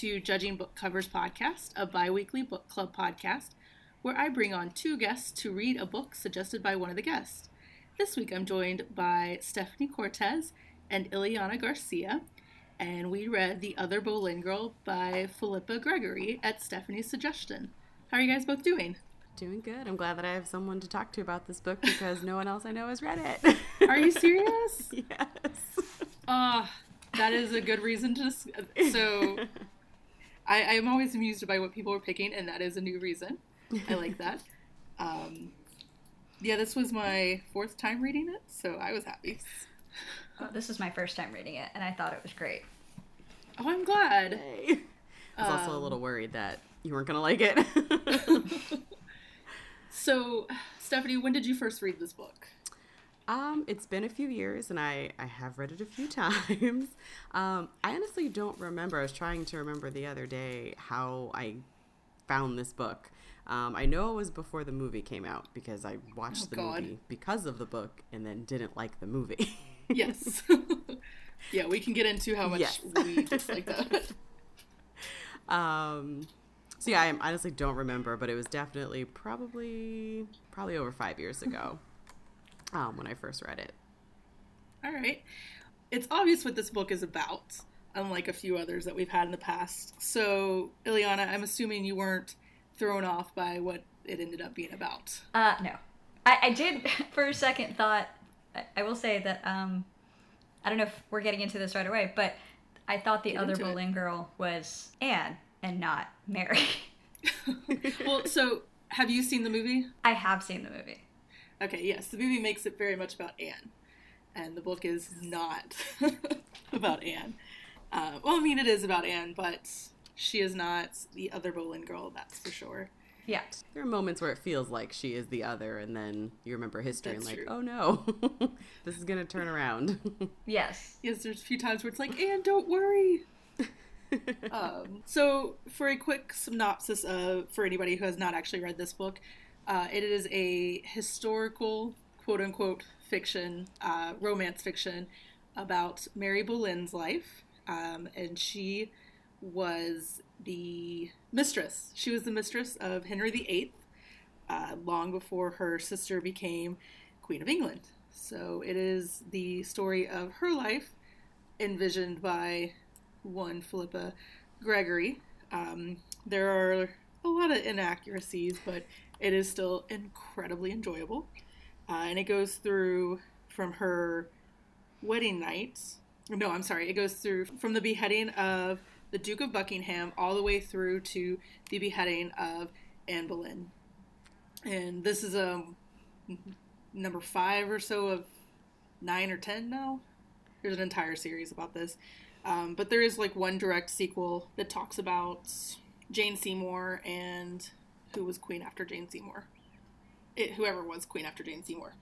to Judging Book Covers Podcast, a bi-weekly book club podcast where I bring on two guests to read a book suggested by one of the guests. This week I'm joined by Stephanie Cortez and Ileana Garcia, and we read The Other Boleyn Girl by Philippa Gregory at Stephanie's suggestion. How are you guys both doing? Doing good. I'm glad that I have someone to talk to about this book because no one else I know has read it. Are you serious? Yes. That is a good reason to... So, I'm always amused by what people are picking, and that is a new reason. I like that. Yeah, this was my fourth time reading it, so I was happy. Oh, this is my first time reading it, and I thought it was great. Oh, I'm glad. Yay. I was also a little worried that you weren't going to like it. So, Stephanie, when did you first read this book? It's been a few years, and I have read it a few times. I honestly don't remember. I was trying to remember the other day how I found this book. I know it was before the movie came out because I watched movie because of the book and then didn't like the movie. Yes. Yeah, we can get into how much we dislike that. So yeah, I honestly don't remember, but it was definitely probably over 5 years ago when I first read it. All right. It's obvious what this book is about, unlike a few others that we've had in the past. So, Ileana, I'm assuming you weren't thrown off by what it ended up being about. No. I did, for a second thought, I will say that, I don't know if we're getting into this right away, but I thought the other Boleyn girl was Anne and not Mary. Well, so have you seen the movie? I have seen the movie. Okay, yes. The movie makes it very much about Anne, and the book is not about Anne. Well, I mean, it is about Anne, but she is not the other Boleyn girl, that's for sure. Yeah. There are moments where it feels like she is the other, and then you remember history and oh no, this is going to turn around. Yes. Yes, there's a few times where it's like, Anne, don't worry. So for a quick synopsis for anybody who has not actually read this book, it is a historical, quote-unquote, fiction, romance fiction about Mary Boleyn's life, and she was the mistress. She was the mistress of Henry VIII long before her sister became Queen of England. So it is the story of her life envisioned by one Philippa Gregory. There are a lot of inaccuracies, but it is still incredibly enjoyable. And it goes through from her wedding night. No, I'm sorry. It goes through from the beheading of the Duke of Buckingham all the way through to the beheading of Anne Boleyn. And this is number 5 or so of 9 or 10 now. There's an entire series about this. But there is like one direct sequel that talks about Jane Seymour and who was queen after Jane Seymour. Whoever was queen after Jane Seymour.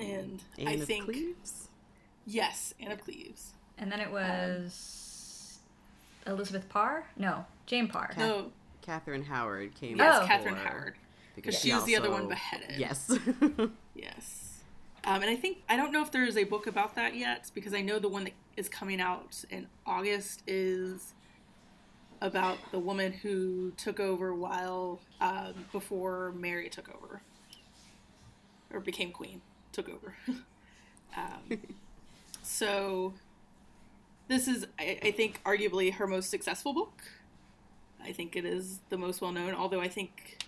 And Anne of Cleves? Yes, Anne of Cleves. And then it was... Elizabeth Parr? No, Jane Parr. No, Catherine Howard came. Yes, Catherine Howard, because she was the other one beheaded. Yes, yes. And I don't know if there is a book about that yet, because I know the one that is coming out in August is about the woman who took over while before Mary took over or became queen, took over. So. This is, I think, arguably her most successful book. I think it is the most well-known, although I think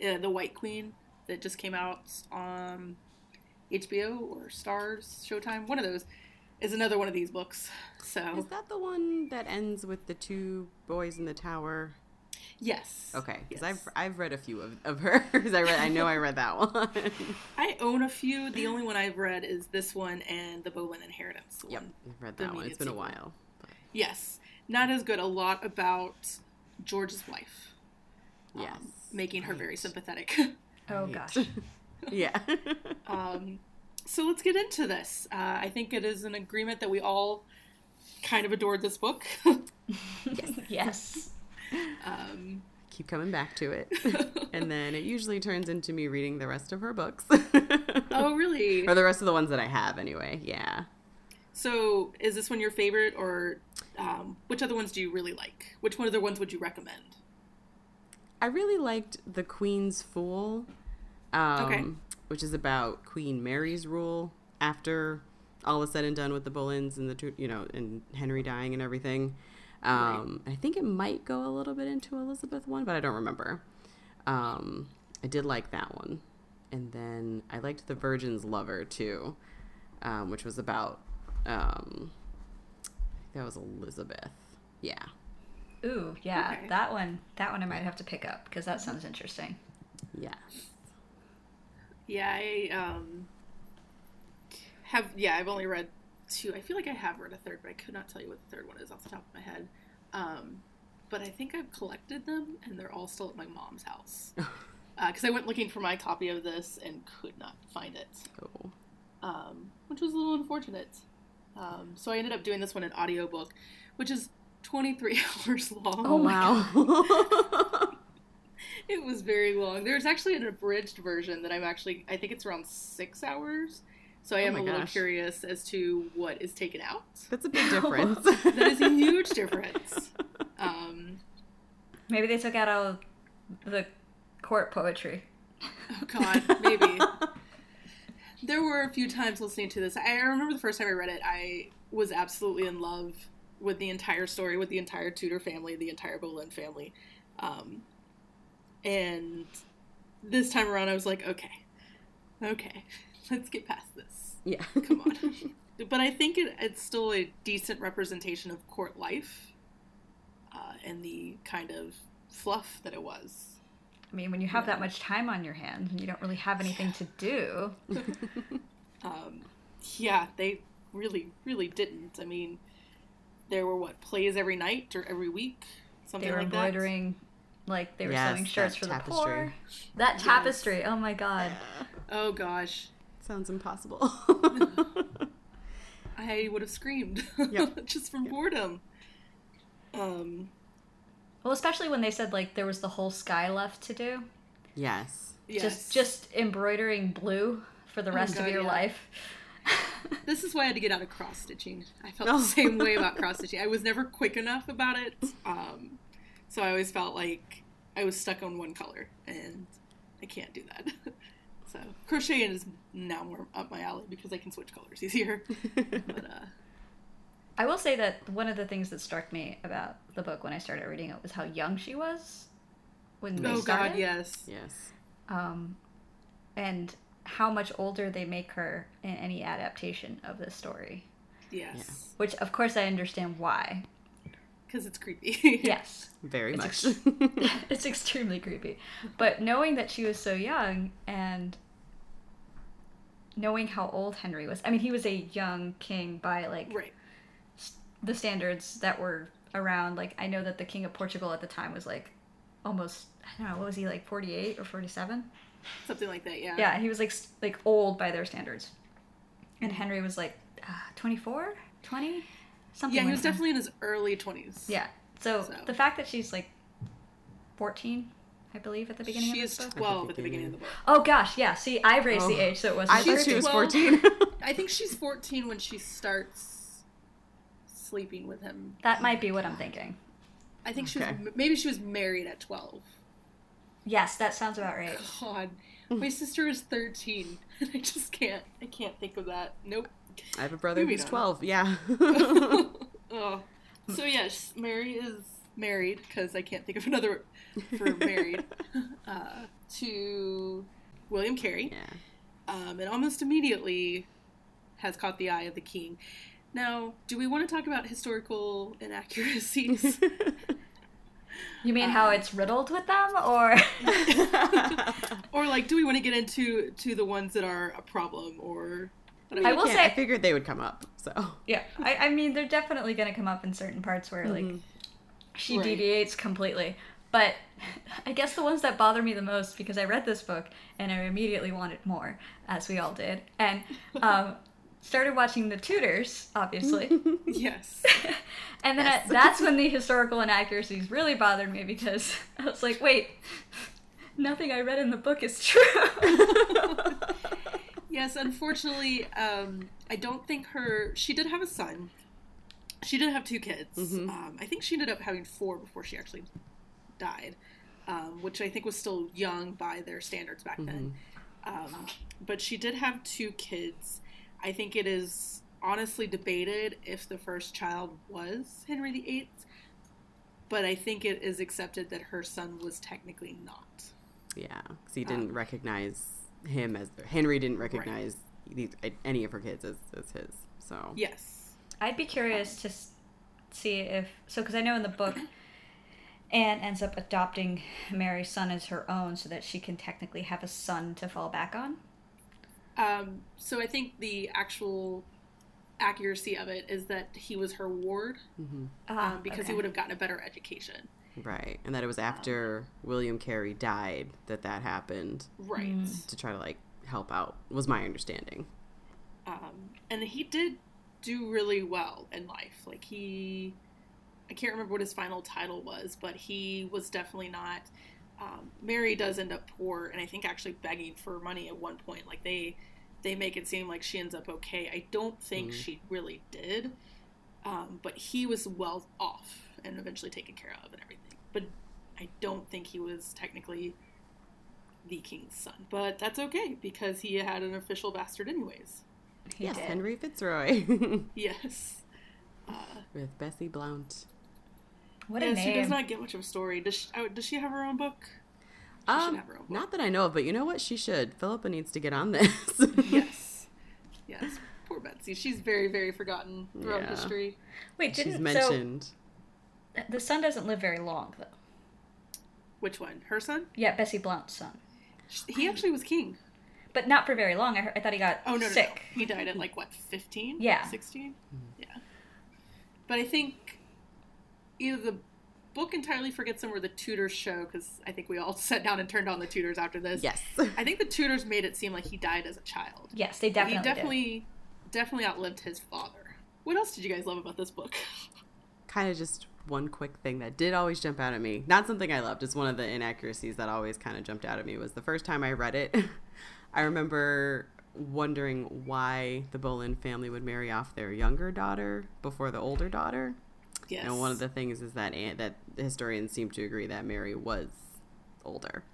The White Queen that just came out on HBO or Stars, Showtime, one of those, is another one of these books. So is that the one that ends with the two boys in the tower? Yes. Okay, because yes. I've read a few of hers. I read that one. I own a few. The only one I've read is this one and The Boleyn Inheritance. Yep, I've read that one. It's been a while. But... Yes, not as good. A lot about George's wife. Yes. Making her very sympathetic. Oh, gosh. Yeah. So let's get into this. I think it is an agreement that we all kind of adored this book. Yes. Yes. Keep coming back to it, and then it usually turns into me reading the rest of her books. Oh, really? Or the rest of the ones that I have anyway. Yeah. So is this one your favorite, or Which other ones do you really like? Which one of the ones would you recommend? I really liked The Queen's Fool, which is about Queen Mary's rule after all is said and done with the Boleyns and the, you know, and Henry dying and everything. Right. I think it might go a little bit into Elizabeth one, but I don't remember. I did like that one. And then I liked The Virgin's Lover too, which was about, I think that was Elizabeth. Yeah. Ooh, yeah, okay. That one I might have to pick up because that sounds interesting. Yeah. Yeah, I've only read two. I feel like I have read a third, but I could not tell you what the third one is off the top of my head. But I think I've collected them, and they're all still at my mom's house. Because I went looking for my copy of this and could not find it. Oh. Which was a little unfortunate. So I ended up doing this one in audiobook, which is 23 hours long. Oh, wow. It was very long. There's actually an abridged version that I think it's around 6 hours. So I am a little curious as to what is taken out. That's a big difference. That is a huge difference. Maybe they took out all the court poetry. Oh, God, maybe. There were a few times listening to this. I remember the first time I read it, I was absolutely in love with the entire story, with the entire Tudor family, the entire Boleyn family. And this time around, I was like, okay, let's get past this. Yeah. Come on. But I think it's still a decent representation of court life and the kind of fluff that it was. I mean, when you have that much time on your hands and you don't really have anything to do. They really, really didn't. I mean, there were, plays every night or every week? Something like that. They were embroidering, they were sewing shirts for the poor. That tapestry. Yes. Oh, my God. Oh, gosh. Sounds impossible. I would have screamed. Yep. Just from boredom. Well, especially when they said, there was the whole sky left to do. Yes. Just embroidering blue for the rest of your life. This is why I had to get out of cross-stitching. I felt the same way about cross-stitching. I was never quick enough about it. So I always felt like I was stuck on one color, and I can't do that. So crocheting is now more up my alley because I can switch colors easier. But, I will say that one of the things that struck me about the book when I started reading it was how young she was when they started. Oh, God, yes. Yes. And how much older they make her in any adaptation of this story. Yes. Yeah. Which, of course, I understand why. Because it's creepy. Yes. Very much. It's extremely creepy. But knowing that she was so young and knowing how old Henry was. I mean, he was a young king by, Right. The standards that were around, I know that the King of Portugal at the time was, almost, I don't know, what was he, 48 or 47? Something like that, yeah. Yeah, he was, old by their standards. And Henry was, 24? 20? Something like that. Yeah, he was definitely in his early 20s. Yeah, so the fact that she's, 14, I believe, at the beginning of the book? She is 12 at the beginning of the book. Oh, gosh, yeah. See, I raised the age, so it wasn't. I thought she was 14. I think she's 14 when she starts sleeping with him. That might be what I'm thinking. I think she was married at 12. Yes, that sounds about right. God, my sister is 13. I just can't. I can't think of that. Nope. I have a brother who's 12. Yeah. Oh. So yes, Mary is married because I can't think of another for married to William Carey. Yeah. And almost immediately has caught the eye of the king. Now, do we want to talk about historical inaccuracies? You mean how it's riddled with them, or? Or, do we want to get into the ones that are a problem, or? I will say, I figured they would come up, so. Yeah, I mean, they're definitely going to come up in certain parts where, she deviates completely. But I guess the ones that bother me the most, because I read this book, and I immediately wanted more, as we all did, and, started watching The Tudors, obviously. Yes. And then that's when the historical inaccuracies really bothered me because I was like, wait, nothing I read in the book is true. Yes, unfortunately, I don't think she did have a son. she did have 2 kids. Mm-hmm. I think she ended up having 4 before she actually died, which I think was still young by their standards back then. But she did have 2 kids. I think it is honestly debated if the first child was Henry VIII, but I think it is accepted that her son was technically not. Yeah, because he didn't recognize him as... Henry didn't recognize any of her kids as his, so... Yes. I'd be curious to see if... So, because I know in the book, Anne ends up adopting Mary's son as her own so that she can technically have a son to fall back on. So I think the actual accuracy of it is that he was her ward, because he would have gotten a better education. Right, and that it was after William Carey died that happened. Right. To try to, help out, was my understanding. And he did do really well in life. I can't remember what his final title was, but he was definitely not... Mary does end up poor, and I think actually begging for money at one point. They make it seem like she ends up okay. I don't think she really did, but he was well off and eventually taken care of and everything. But I don't think he was technically the king's son. But that's okay, because he had an official bastard anyways. Yes, Henry Fitzroy. Yes. With Bessie Blount. What a name. She does not get much of a story. Does she have her own book? Not that I know of, but you know what? She should. Philippa needs to get on this. Yes. Poor Betsy. She's very, very forgotten throughout history. Wait, she's mentioned. So, the son doesn't live very long, though. Which one? Her son? Yeah, Bessie Blount's son. He actually was king. But not for very long. I thought he got sick. No. He died at, 15? Yeah. 16? Mm-hmm. Yeah. But I think either the book entirely forgets them or the Tudors show, because I think we all sat down and turned on the Tudors after this. Yes. I think the Tudors made it seem like he died as a child. Yes, they definitely did. He definitely outlived his father. What else did you guys love about this book? Kind of just one quick thing that did always jump out at me. Not something I loved. Just one of the inaccuracies that always kind of jumped out at me was the first time I read it, I remember wondering why the Boleyn family would marry off their younger daughter before the older daughter. Yes. And one of the things is that historians seem to agree that Mary was older.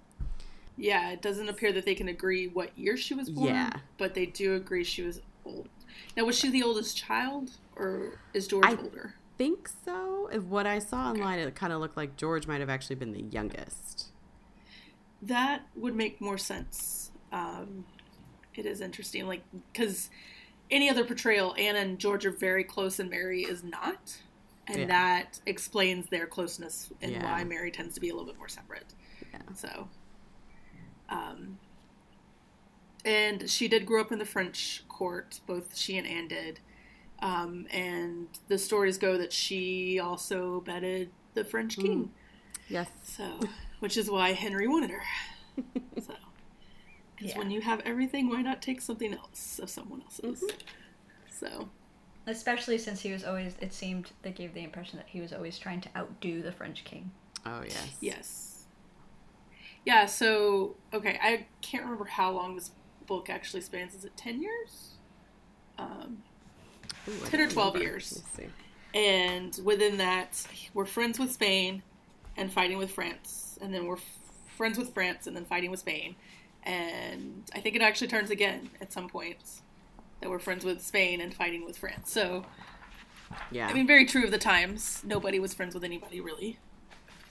Yeah, it doesn't appear that they can agree what year she was born, but they do agree she was old. Now, was she the oldest child, or is George older? I think so. What I saw online, it kind of looked like George might have actually been the youngest. That would make more sense. It is interesting, because any other portrayal, Anne and George are very close, and Mary is not. And that explains their closeness and why Mary tends to be a little bit more separate. Yeah. So, and she did grow up in the French court. Both she and Anne did. And the stories go that she also bedded the French king. Yes. So, which is why Henry wanted her. So, because when you have everything, why not take something else of someone else's? Mm-hmm. So. Especially since he was always, it seemed, they gave the impression that he was always trying to outdo the French king. Oh, yes. Yes. Yeah, so, okay, I can't remember how long this book actually spans. Is it 10 years? 10 or 12 years. Let's see. And within that, we're friends with Spain and fighting with France. And then we're friends with France and then fighting with Spain. And I think it actually turns again at some point. That were friends with Spain and fighting with France. So, yeah. I mean, very true of the times. Nobody was friends with anybody, really.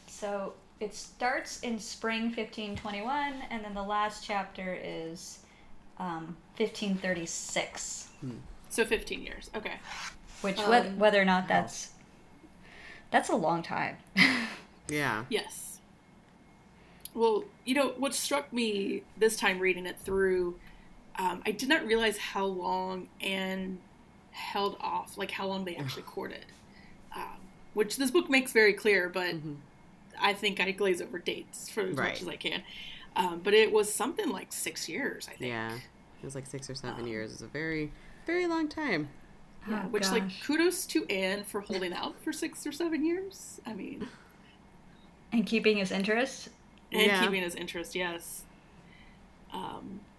So, it starts in spring 1521, and then the last chapter is 1536. So, 15 years. Okay. Which, whether or not that's a long time. Yeah. Yes. Well, what struck me this time reading it through... I did not realize how long Anne held off, how long they actually courted, which this book makes very clear, but I think I glaze over dates for as much as I can. But it was something like 6 years, I think. Yeah, it was 6 or 7 years. It was a very, very long time. Yeah, oh, which, gosh. Kudos to Anne for holding out for 6 or 7 years. I mean. And keeping his interest. And keeping his interest, yes.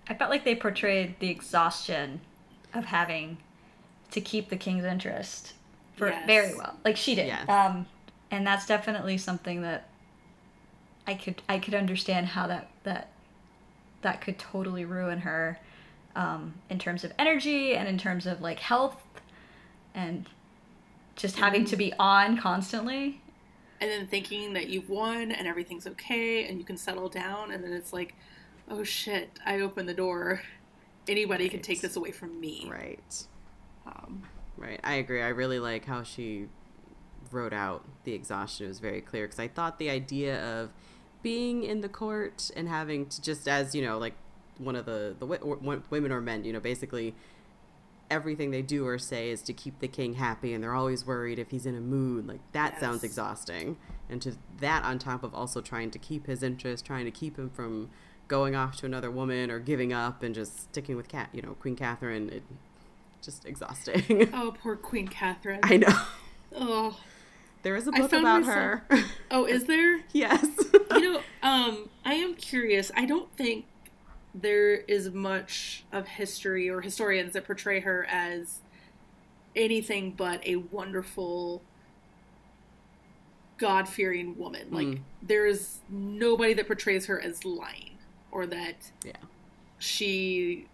I felt like they portrayed the exhaustion of having to keep the king's interest very well. Like she did. Yes. And that's definitely something that I could understand how that could totally ruin her in terms of energy and in terms of like health and just having to be on constantly. And then thinking that you've won and everything's okay and you can settle down, and then it's like, oh shit, I opened the door. Anybody can take this away from me. Right. Right. I agree. I really like how she wrote out the exhaustion. It was very clear, because I thought the idea of being in the court and having to, just as, you know, like one of the women or men, you know, basically everything they do or say is to keep the king happy, and they're always worried if he's in a mood. Like that sounds exhausting. And to that, on top of also trying to keep his interest, trying to keep him from going off to another woman or giving up and just sticking with Queen Catherine, it just exhausting. Oh, poor Queen Catherine. I know. Oh, there is a book about her. Oh, is there? Yes. You know, I am curious. I don't think there is much of history or historians that portray her as anything but a wonderful, God-fearing woman. Like, there is nobody that portrays her as lying, or that she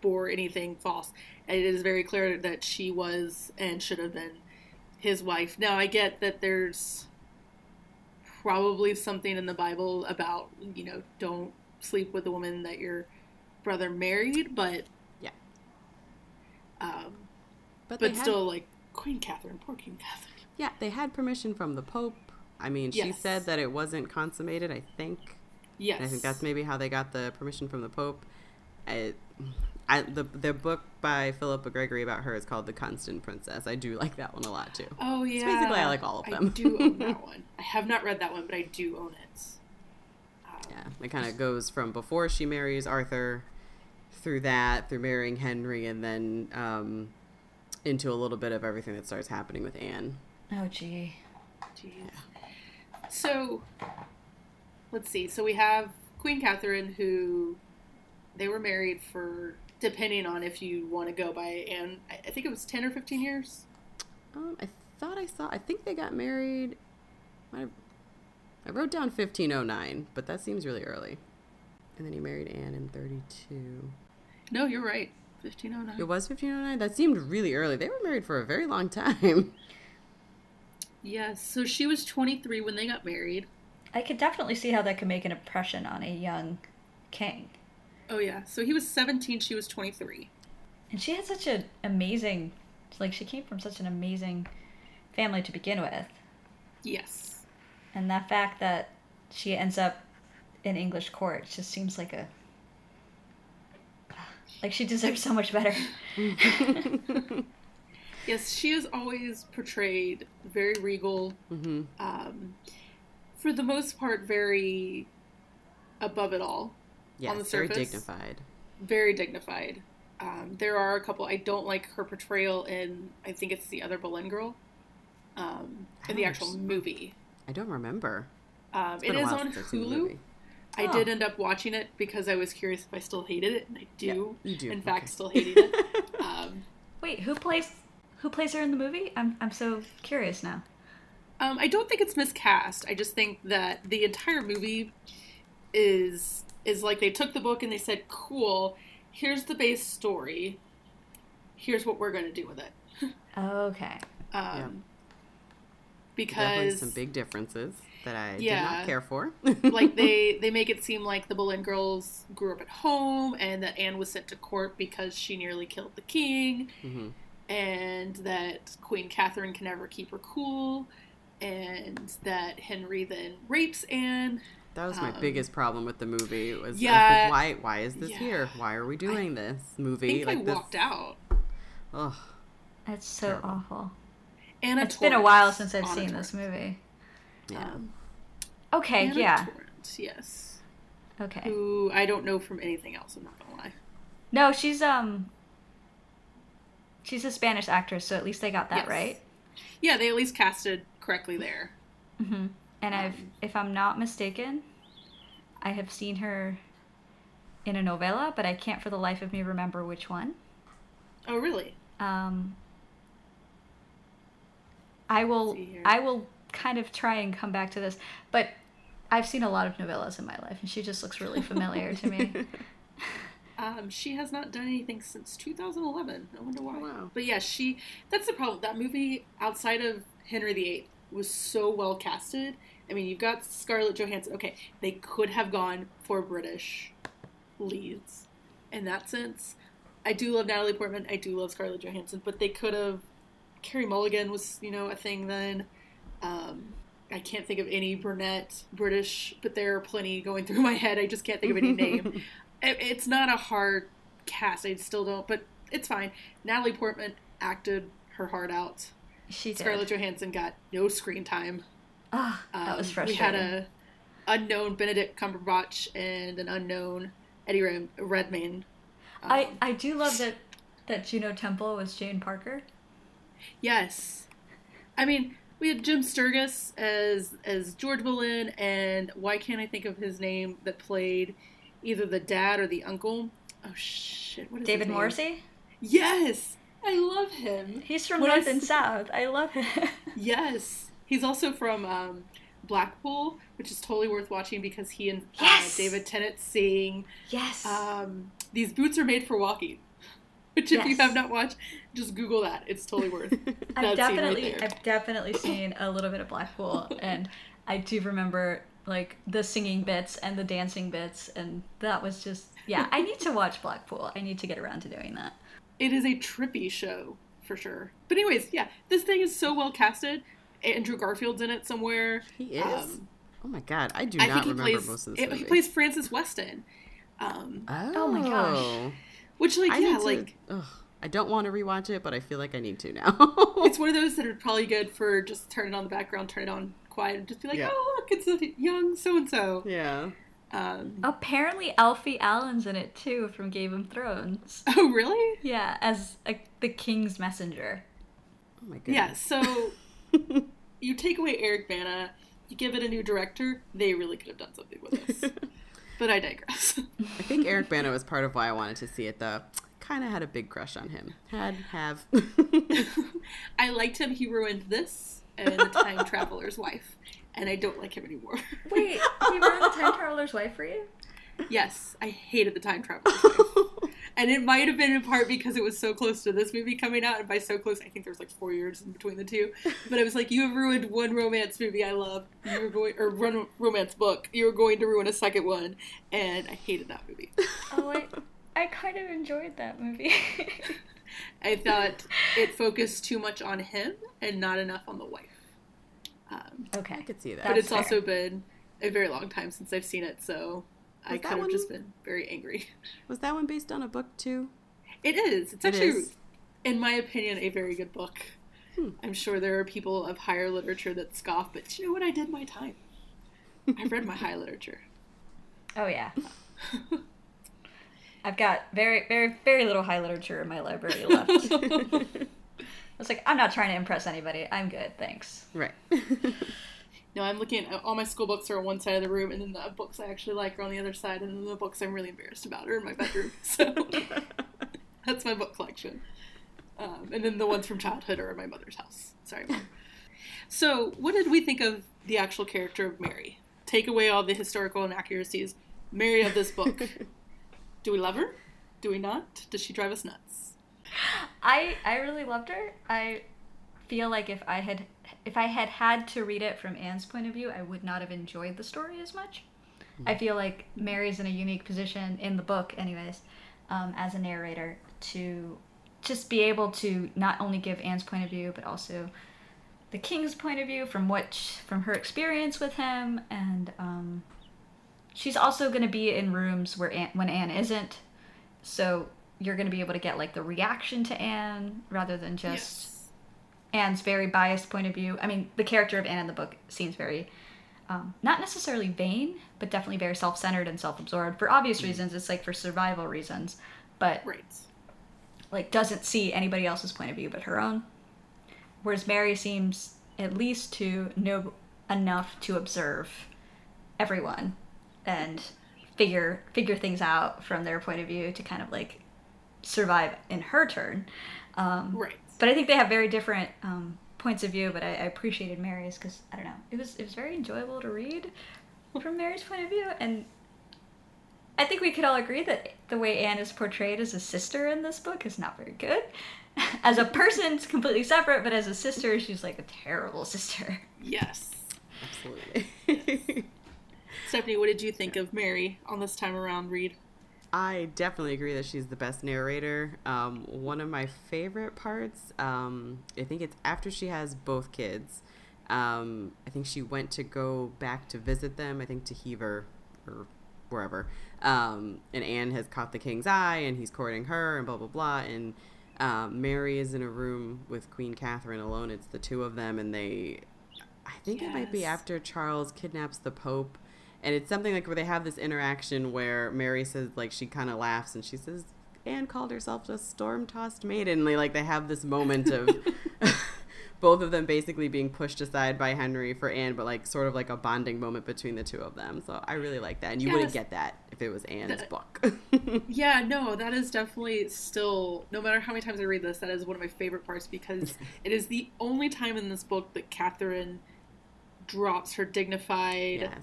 bore anything false. And it is very clear that she was and should have been his wife. Now, I get that there's probably something in the Bible about, you know, don't sleep with the woman that your brother married, but still, like, Queen Catherine, poor Queen Catherine. Yeah, they had permission from the Pope. I mean, she said that it wasn't consummated, I think. Yes. And I think that's maybe how they got the permission from the Pope. The book by Philippa Gregory about her is called The Constant Princess. I do like that one a lot, too. Oh, yeah. So basically, I like all of them. I do own that one. I have not read that one, but I do own it. It kind of goes from before she marries Arthur through marrying Henry, and then into a little bit of everything that starts happening with Anne. Oh, gee. Jeez. Yeah. So, let's see. So we have Queen Catherine, who they were married for, depending on if you want to go by Anne, I think it was 10 or 15 years? I think they got married, I wrote down 1509, but that seems really early. And then he married Anne in 32. No, you're right. 1509. It was 1509? That seemed really early. They were married for a very long time. Yes, so she was 23 when they got married. I could definitely see how that could make an impression on a young king. Oh, yeah. So he was 17, she was 23. And she had such an amazing, like, she came from such an amazing family to begin with. Yes. And that fact that she ends up in English court just seems like like she deserves so much better. Yes, she is always portrayed very regal, for the most part, very above it all. Yes, on the surface, very dignified. Very dignified. There are a couple. I don't like her portrayal in, I think it's The Other Boleyn Girl, in the actual movie. I don't remember. It is on Hulu. I did end up watching it because I was curious if I still hated it, and I do. Yeah, you do. In fact, still hating it. Wait, who plays her in the movie? I'm so curious now. I don't think it's miscast. I just think that the entire movie is like they took the book and they said, "Cool, here's the base story. Here's what we're going to do with it." Okay. Because definitely some big differences that I did not care for. Like they make it seem like the Boleyn girls grew up at home, and that Anne was sent to court because she nearly killed the king, and that Queen Catherine can never keep her cool, and that Henry then rapes Anne. That was my biggest problem with the movie. Was why is this here? Why are we doing this movie? I walked out. Ugh, that's so terrible. Awful. It's been a while since I've seen this movie. Yeah. Okay, Anna Torrance, yes. Okay. Who I don't know from anything else, I'm not going to lie. No, she's a Spanish actress, so at least they got that right. Yeah, they at least casted correctly there. Mm-hmm. And if I'm not mistaken, I have seen her in a novella, but I can't for the life of me remember which one. Oh, really? I will kind of try and come back to this, but I've seen a lot of novellas in my life, and she just looks really familiar to me. She has not done anything since 2011. I wonder why. Wow. But yeah, that's the problem. That movie, outside of Henry VIII, was so well casted. I mean, you've got Scarlett Johansson. Okay, they could have gone for British leads in that sense. I do love Natalie Portman. I do love Scarlett Johansson, but they could have. Carey Mulligan was, a thing then. I can't think of any brunette British, but there are plenty going through my head. I just can't think of any name. It's not a hard cast. I still don't, but it's fine. Natalie Portman acted her heart out. She did. Scarlett Johansson got no screen time. Ah, oh, that was frustrating. We had a unknown Benedict Cumberbatch and an unknown Eddie Redmayne. I do love that Juno Temple was Jane Parker. Yes. I mean, we had Jim Sturgess as George Boleyn, and why can't I think of his name that played either the dad or the uncle? Oh, shit. What is David Morrissey? Yes. I love him. He's from North and South. I love him. Yes. He's also from Blackpool, which is totally worth watching because he and David Tennant sing. Yes. These boots are made for walking. Which, if you have not watched, just Google that. It's totally worth. I've definitely seen a little bit of Blackpool, and I do remember like the singing bits and the dancing bits, and that was just I need to watch Blackpool. I need to get around to doing that. It is a trippy show for sure. But anyways, this thing is so well casted. Andrew Garfield's in it somewhere. He is. Oh my god, I think he plays most of this movie. He plays Francis Weston. Oh my gosh. Which, I don't want to rewatch it, but I feel like I need to now. It's one of those that are probably good for just turn it on the background, turn it on quiet, and just be like, oh, look, it's a young so-and-so. Yeah. Apparently Alfie Allen's in it, too, from Game of Thrones. Oh, really? Yeah, as the King's Messenger. Oh, my goodness. Yeah, so you take away Eric Bana, you give it a new director, they really could have done something with this. But I digress. I think Eric Bana was part of why I wanted to see it, though. Kind of had a big crush on him. I liked him. He ruined this and The Time Traveler's Wife. And I don't like him anymore. Wait, he ruined The Time Traveler's Wife for you? Yes. I hated The Time Traveler's Wife. And it might have been in part because it was so close to this movie coming out. And by so close, I think there was 4 years in between the two. But I was like, you have ruined one romance movie I love. One romance book. You were going to ruin a second one. And I hated that movie. Oh, I kind of enjoyed that movie. I thought it focused too much on him and not enough on the wife. Okay. I could see that. But it's also been a very long time since I've seen it, so... I could have just been very angry. Was that one based on a book, too? It is. It's actually, in my opinion, a very good book. I'm sure there are people of higher literature that scoff, but you know what? I did my time. I read my high literature. Oh, yeah. I've got very, very, very little high literature in my library left. I was like, I'm not trying to impress anybody. I'm good, thanks. Right. No, I'm looking at all my school books are on one side of the room, and then the books I actually like are on the other side, and then the books I'm really embarrassed about are in my bedroom. So that's my book collection. And then the ones from childhood are in my mother's house. Sorry, Mom. So what did we think of the actual character of Mary? Take away all the historical inaccuracies. Mary of this book. Do we love her? Do we not? Does she drive us nuts? I really loved her. I feel like if I had had to read it from Anne's point of view, I would not have enjoyed the story as much. I feel like Mary's in a unique position, in the book anyways, as a narrator, to just be able to not only give Anne's point of view, but also the King's point of view from her experience with him. And she's also going to be in rooms when Anne isn't. So you're going to be able to get the reaction to Anne rather than just... Yes. Anne's very biased point of view. I mean, the character of Anne in the book seems very, not necessarily vain, but definitely very self-centered and self-absorbed for obvious reasons. It's for survival reasons, but doesn't see anybody else's point of view but her own. Whereas Mary seems at least to know enough to observe everyone and figure things out from their point of view to kind of survive in her turn. But I think they have very different points of view, but I appreciated Mary's because, I don't know, it was very enjoyable to read from Mary's point of view. And I think we could all agree that the way Anne is portrayed as a sister in this book is not very good. As a person, it's completely separate, but as a sister, she's like a terrible sister. Yes. Absolutely. Yes. Stephanie, what did you think of Mary on this time around read? I definitely agree that she's the best narrator. One of my favorite parts, I think it's after she has both kids. I think she went to go back to visit them, I think to Hever or wherever. And Anne has caught the king's eye and he's courting her and blah, blah, blah. And Mary is in a room with Queen Catherine alone. It's the two of them. And they, I think it might be after Charles kidnaps the Pope. And it's something like where they have this interaction where Mary says, like, she kind of laughs and she says, Anne called herself a storm-tossed maiden. Like, they have this moment of both of them basically being pushed aside by Henry for Anne, but, like, sort of like a bonding moment between the two of them. So I really like that. And you wouldn't get that if it was Anne's book. Yeah, no, that is definitely still, no matter how many times I read this, that is one of my favorite parts because it is the only time in this book that Catherine drops her dignified... Yes.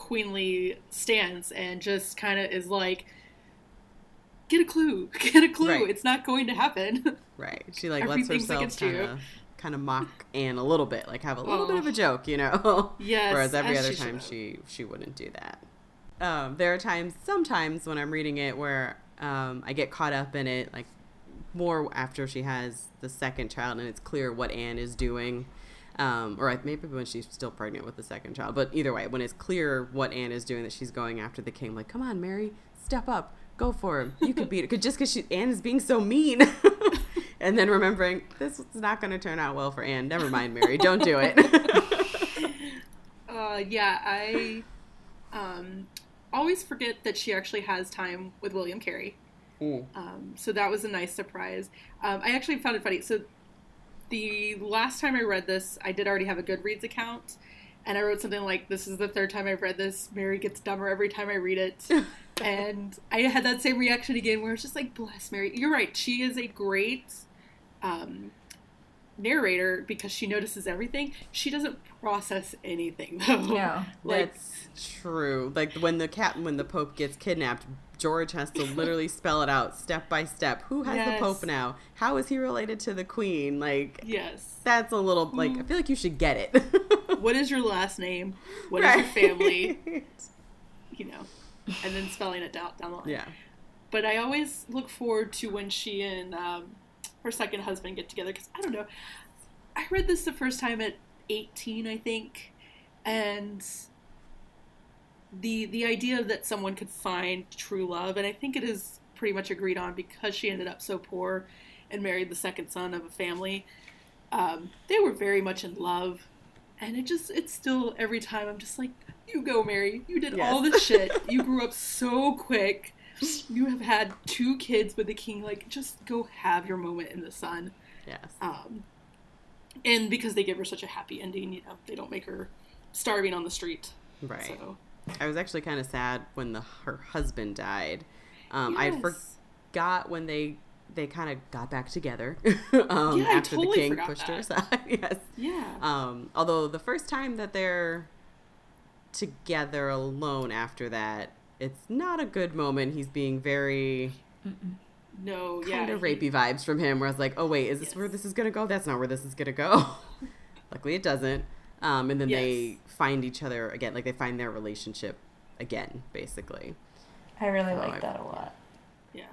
queenly stance and just kind of is like, get a clue, right. It's not going to happen, right? She like lets herself kind of mock Anne a little bit, like have a little bit of a joke, you know. Yes. Whereas every other time she wouldn't do that. There are times sometimes when I'm reading it where I get caught up in it, like more after she has the second child and it's clear what Anne is doing. Or maybe when she's still pregnant with the second child. But either way, when it's clear what Anne is doing, that she's going after the king, like, come on, Mary, step up, go for him. You could beat it. Just because Anne is being so mean. And then remembering, this is not going to turn out well for Anne. Never mind, Mary. Don't do it. I always forget that she actually has time with William Carey. So that was a nice surprise. I actually found it funny. So the last time I read this, I did already have a Goodreads account, and I wrote something like, this is the third time I've read this, Mary gets dumber every time I read it, and I had that same reaction again, where it's just like, bless Mary. You're right, she is a great narrator, because she notices everything. She doesn't process anything, though. No, like, that's true. Like, when the Pope gets kidnapped, George has to literally spell it out step by step. Who has the Pope now? How is he related to the Queen? Like, that's a little, like, I feel like you should get it. What is your last name? What is your family? You know, and then spelling it down the line. Yeah. But I always look forward to when she and her second husband get together, because I don't know. I read this the first time at 18, I think, and the idea that someone could find true love, and I think it is pretty much agreed on because she ended up so poor and married the second son of a family. They were very much in love, and it's still every time I'm just like, you go, Mary, you did all this shit, you grew up so quick, you have had two kids with the king, like, just go have your moment in the sun. And because they give her such a happy ending, you know, they don't make her starving on the street. Right. So I was actually kind of sad when her husband died. I forgot when they kind of got back together after the king pushed her aside. Yes. Yeah. Although the first time that they're together alone after that, it's not a good moment. He's being very kind of rapey vibes from him, where I was like, oh wait, is this where this is going to go? That's not where this is going to go. Luckily it doesn't. And then they find each other again, like they find their relationship again, basically. I really like that a lot. Yeah.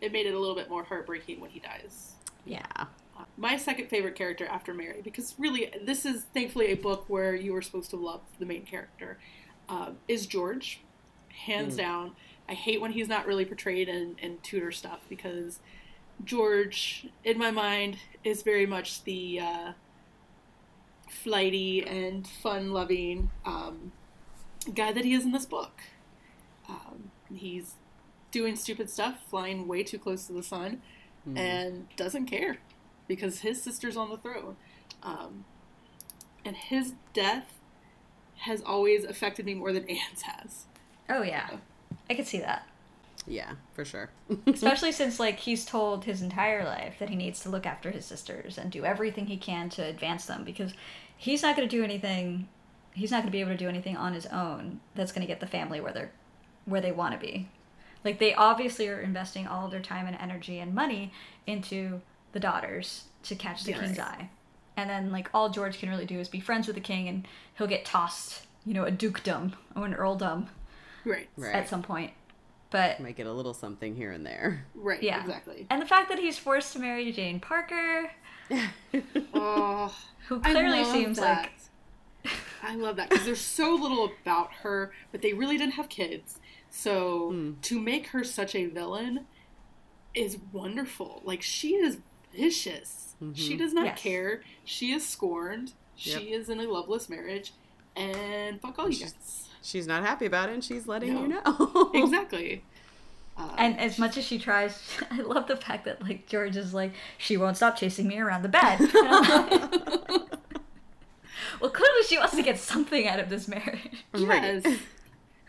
It made it a little bit more heartbreaking when he dies. Yeah. My second favorite character after Mary, because really this is thankfully a book where you were supposed to love the main character, is George. Hands down. I hate when he's not really portrayed in Tudor stuff, because George, in my mind, is very much the flighty and fun-loving guy that he is in this book. He's doing stupid stuff, flying way too close to the sun, and doesn't care because his sister's on the throne. And his death has always affected me more than Anne's has. Oh, yeah. I could see that. Yeah, for sure. Especially since, like, he's told his entire life that he needs to look after his sisters and do everything he can to advance them, because he's not going to do anything, he's not going to be able to do anything on his own that's going to get the family where they want to be. Like, they obviously are investing all of their time and energy and money into the daughters to catch the king's eye. And then, like, all George can really do is be friends with the king, and he'll get tossed, you know, a dukedom or an earldom at some point. But might get a little something here and there. Right, yeah. Exactly. And the fact that he's forced to marry Jane Parker, who clearly seems that. I love that, because there's so little about her, but they really didn't have kids. So to make her such a villain is wonderful. Like, she is vicious. Mm-hmm. She does not care. She is scorned. Yep. She is in a loveless marriage. And fuck all you guys. She's not happy about it, and she's letting you know. Exactly. And as much as she tries, I love the fact that, like, George is like, she won't stop chasing me around the bed. Well, clearly she wants to get something out of this marriage. Yes. Right.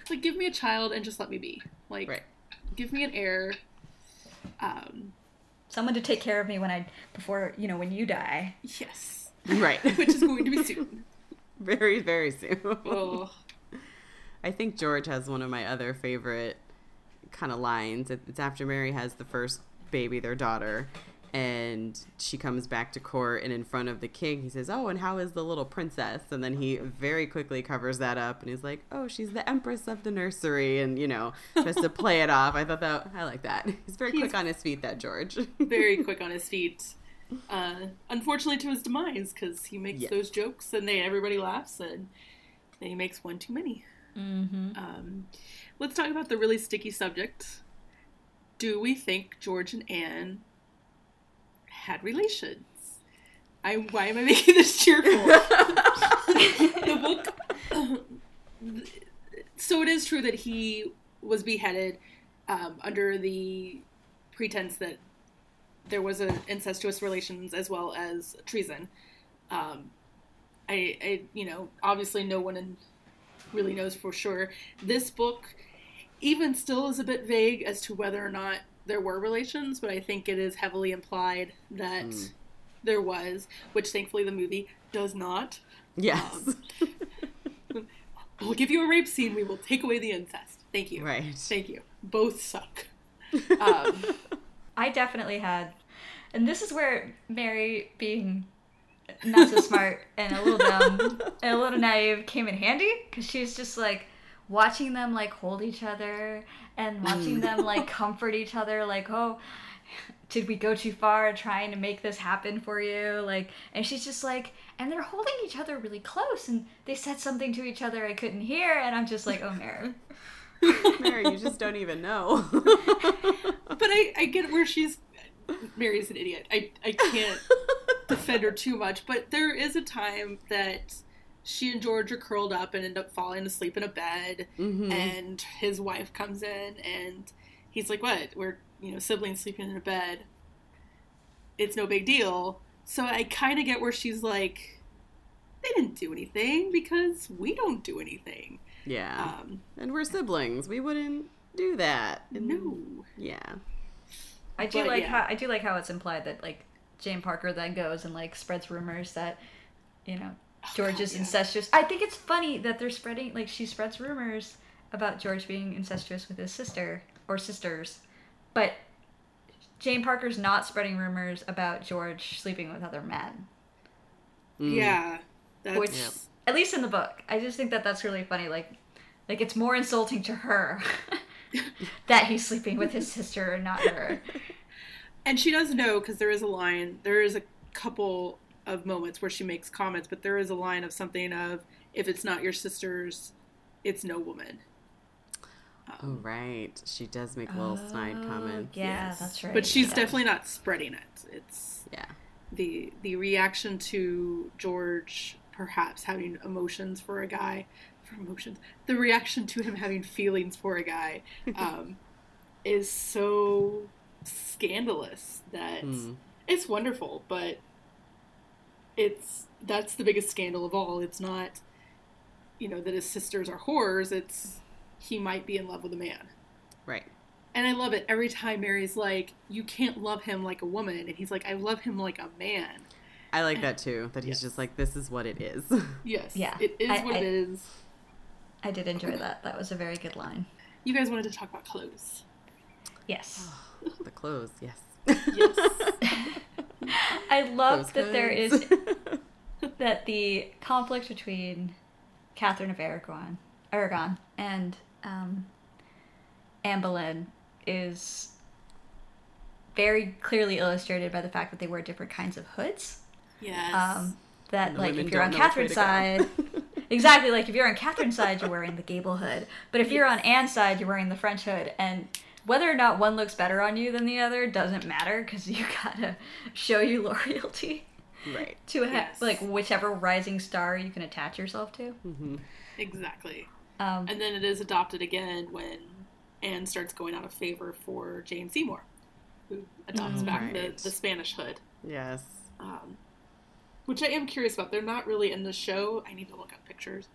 Like, give me a child and just let me be. Like, give me an heir. Someone to take care of me when you die. Yes. Right. Which is going to be soon. Very, very soon. Oh. I think George has one of my other favorite kind of lines. It's after Mary has the first baby, their daughter, and she comes back to court, and in front of the king, he says, "Oh, and how is the little princess?" And then he very quickly covers that up, and he's like, "Oh, she's the empress of the nursery," and, you know, tries to play it off. I thought that, I like that. He's very quick on his feet, that George. Very quick on his feet. Unfortunately to his demise, because he makes those jokes, and everybody laughs, and then he makes one too many. Mm-hmm. Let's talk about the really sticky subject. Do we think George and Anne had relations? Why am I making this cheerful? The book. So it is true that he was beheaded under the pretense that there was an incestuous relations as well as treason. I you know, obviously no one really knows for sure. This book even still is a bit vague as to whether or not there were relations, but I think it is heavily implied that there was, which thankfully the movie does not. Yes. We'll give you a rape scene. We will take away the incest. Thank you. Right. Thank you. Both suck. I definitely had, and this is where Mary being not so smart and a little dumb and a little naive came in handy, because she's just like watching them like hold each other and watching them like comfort each other, like, "Oh, did we go too far trying to make this happen for you?" Like, and she's just like, and they're holding each other really close, and they said something to each other I couldn't hear, and I'm just like, "Oh, Mary." Mary, you just don't even know. But I get where Mary's an idiot. I can't defend her too much, but there is a time that she and George are curled up and end up falling asleep in a bed, and his wife comes in, and he's like, "What? We're, you know, siblings sleeping in a bed. It's no big deal." So I kind of get where she's like, "They didn't do anything because we don't do anything." Yeah. And we're siblings. We wouldn't do that. No. Yeah. I do like how it's implied that, like, Jane Parker then goes and, like, spreads rumors that, you know, George is incestuous. I think it's funny that they're spreading, like, she spreads rumors about George being incestuous with his sister or sisters, but Jane Parker's not spreading rumors about George sleeping with other men. Mm. Yeah. At least in the book. I just think that that's really funny. Like it's more insulting to her that he's sleeping with his sister and not her. And she does know, because there is a line, there is a couple of moments where she makes comments, but there is a line of something of, "If it's not your sister's, it's no woman." Oh, right. She does make little snide comments. Yeah, yes. That's right. But she's definitely not spreading it. It's the reaction to George perhaps having the reaction to him having feelings for a guy is so scandalous that it's wonderful, but that's the biggest scandal of all. It's not, you know, that his sisters are whores, it's he might be in love with a man. Right. And I love it every time Mary's like, you can't love him like a woman. And he's like, I love him like a man. I like that too, that he's just like, this is what it is. Yes. Yeah. It is what it is. I did enjoy that. That was a very good line. You guys wanted to talk about clothes. Yes. Oh, the clothes, yes. Yes. I love that there is, that the conflict between Catherine of Aragon and Anne Boleyn is very clearly illustrated by the fact that they wear different kinds of hoods. Yes. That, like, if you're on Catherine's side... Exactly, like, if you're on Catherine's side, you're wearing the gable hood. But if you're on Anne's side, you're wearing the French hood. And whether or not one looks better on you than the other doesn't matter, because you gotta show your loyalty. Right. To, like, whichever rising star you can attach yourself to. Mm-hmm. Exactly. And then it is adopted again when Anne starts going out of favor for Jane Seymour, who adopts back the Spanish hood. Yes. Which I am curious about. They're not really in the show. I need to look up pictures.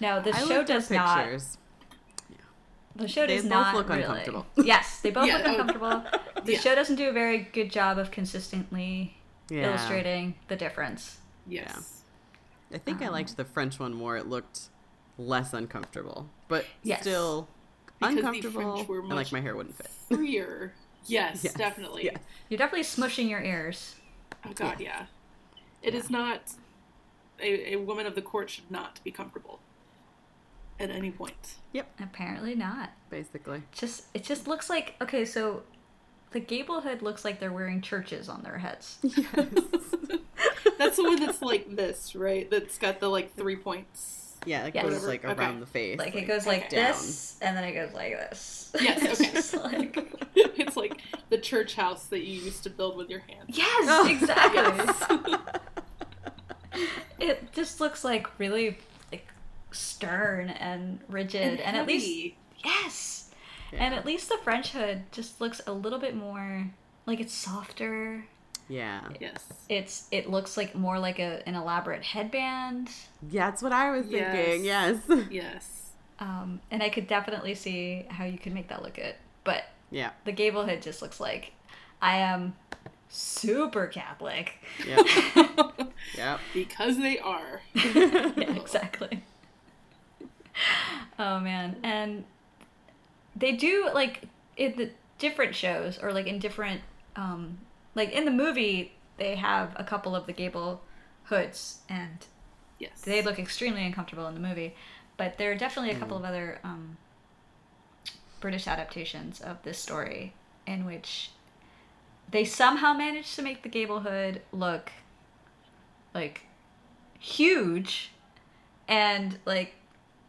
No, the show does not. Yeah. The show does not really. They both look uncomfortable. Yes, they both look uncomfortable. The show doesn't do a very good job of consistently illustrating the difference. Yes. Yeah. I think I liked the French one more. It looked less uncomfortable, but still uncomfortable. The French were much and like my hair wouldn't fit. Freer. Yes, definitely. Yes. You're definitely smushing your ears. Oh God, yeah. It is not, a woman of the court should not be comfortable at any point. Yep. Apparently not. Basically. It just looks like, okay, so the gable hood looks like they're wearing churches on their heads. Yes. That's the one that's like this, right? That's got the like 3 points. Yeah, it goes like around the face. Like it goes like this, and then it goes like this. Yes, okay. It's like... it's like the church house that you used to build with your hands. Yes, exactly. Yes. It just looks like really like stern and rigid, and at least and at least the French hood just looks a little bit more like it's softer. Yeah. Yes. It looks like more like an elaborate headband. Yeah, that's what I was thinking. Yes. Yes. And I could definitely see how you could make that look good, but yeah, the gable hood just looks like I am super Catholic. Yeah. Yep. Because they are. Yeah, exactly. Oh man. And they do, like, in the different shows, or like in different like in the movie they have a couple of the gable hoods, and they look extremely uncomfortable in the movie, but there are definitely a couple of other British adaptations of this story in which they somehow managed to make the gable hood look like huge and like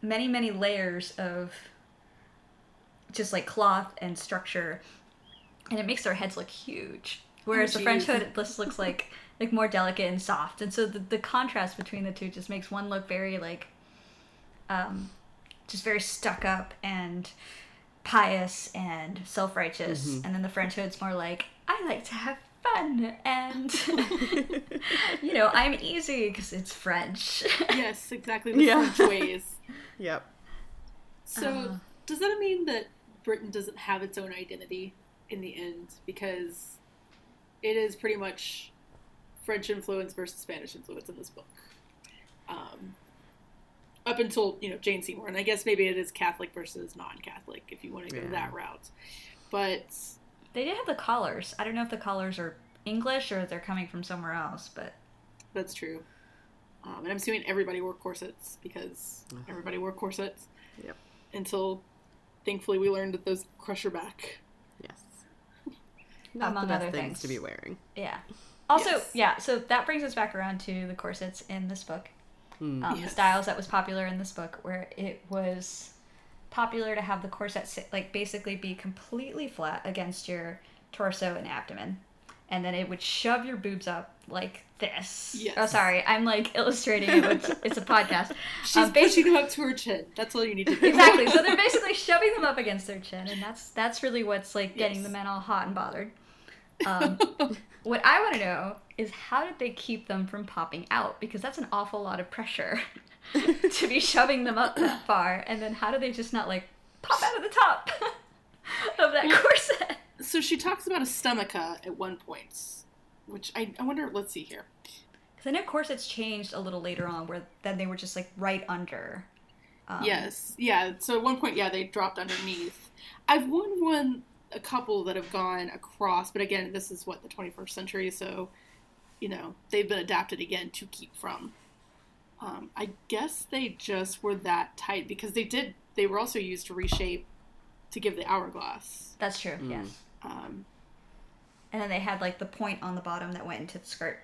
many, many layers of just like cloth and structure, and it makes their heads look huge, whereas the French hood just looks like more delicate and soft. And so the contrast between the two just makes one look very like just very stuck up and pious and self-righteous, and then the French hood's more like, I like to have fun and you know, I'm easy because it's French. Yes, exactly. The French ways. Yep. So does that mean that Britain doesn't have its own identity in the end, because it is pretty much French influence versus Spanish influence in this book, up until, you know, Jane Seymour, and I guess maybe it is Catholic versus non-Catholic if you want to go that route. But they did have the collars. I don't know if the collars are English or they're coming from somewhere else, but that's true. And I'm assuming everybody wore corsets, because everybody wore corsets. Yep. Until, thankfully, we learned that those crush your back. Yes. Not among the other things to be wearing. Yeah. Also, so that brings us back around to the corsets in this book. The styles that was popular in this book, where it was popular to have the corset like basically be completely flat against your torso and abdomen, and then it would shove your boobs up like this. Yes. Oh, sorry, I'm like illustrating it. It's a podcast. She's pushing them up to her chin. That's all you need to do. Exactly. So they're basically shoving them up against their chin, and that's really what's like getting the men all hot and bothered. What I want to know is, how did they keep them from popping out? Because that's an awful lot of pressure to be shoving them up that far. And then how do they just not like pop out of the top of that course? So she talks about a stomacha at one point, which I wonder, let's see here. Because I know corsets changed a little later on, where then they were just like right under. Yes. Yeah. So at one point, yeah, they dropped underneath. I've won a couple that have gone across, but again, this is what, the 21st century. So, you know, they've been adapted again to keep from. I guess they just were that tight because they were also used to reshape to give the hourglass. That's true. Mm. Yes. And then they had like the point on the bottom that went into the skirt.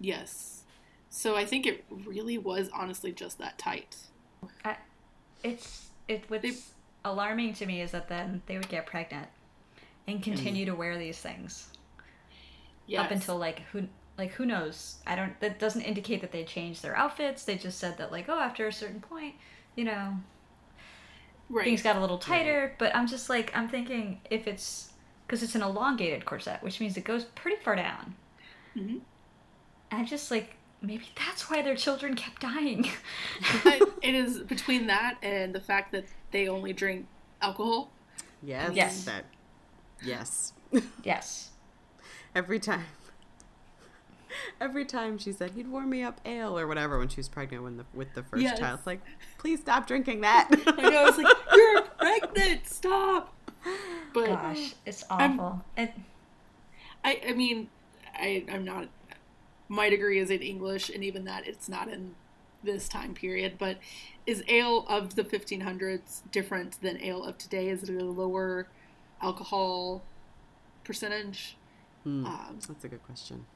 Yes. So I think it really was honestly just that tight. What's alarming to me is that then they would get pregnant and continue to wear these things. Yes. Up until who knows? That doesn't indicate that they changed their outfits. They just said that after a certain point, you know, right, things got a little tighter, right. But I'm just I'm thinking if it's, because it's an elongated corset, which means it goes pretty far down. Mm-hmm. I'm just maybe that's why their children kept dying. It is between that and the fact that they only drink alcohol. Yes. Yes. Yes. Yes. Every time she said, he'd warm me up ale or whatever when she was pregnant with the first child. It's please stop drinking that. I know. It's you're pregnant. Stop. But gosh, it's awful. I'm not... My degree is in English, and even that, it's not in this time period. But is ale of the 1500s different than ale of today? Is it a lower alcohol percentage? That's a good question.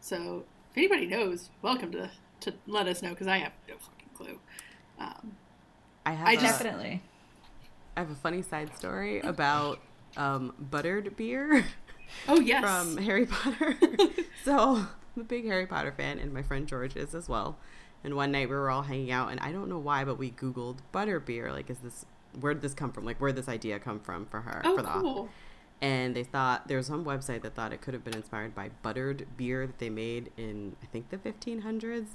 So if anybody knows, welcome to let us know, because I have no fucking clue. I have a funny side story about buttered beer. Oh, yes. From Harry Potter. So... I'm a big Harry Potter fan, and my friend George is as well. And one night we were all hanging out, and I don't know why, but we Googled butterbeer. Where'd this come from? Where'd this idea come from for her? Oh, for the cool. Author. And they thought, there was some website that thought it could have been inspired by buttered beer that they made in, I think, the 1500s.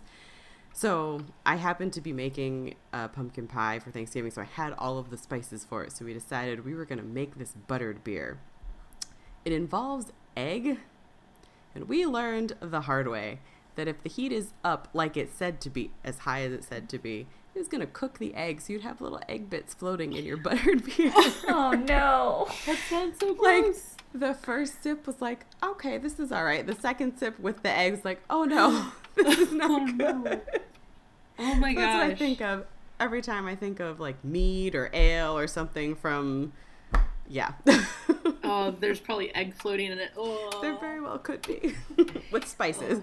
So I happened to be making a pumpkin pie for Thanksgiving, so I had all of the spices for it. So we decided we were going to make this buttered beer. It involves egg. And we learned the hard way that if the heat is up like it's said to be, as high as it's said to be, it was going to cook the eggs. So you'd have little egg bits floating in your buttered beer. Oh, no. That sounds so gross. The first sip was okay, this is all right. The second sip with the eggs, oh, no, this is not oh, good. No. Oh, my gosh. That's what I think of every time I think of, mead or ale or something from... Yeah. Oh, there's probably egg floating in it. Oh. There very well could be. With spices.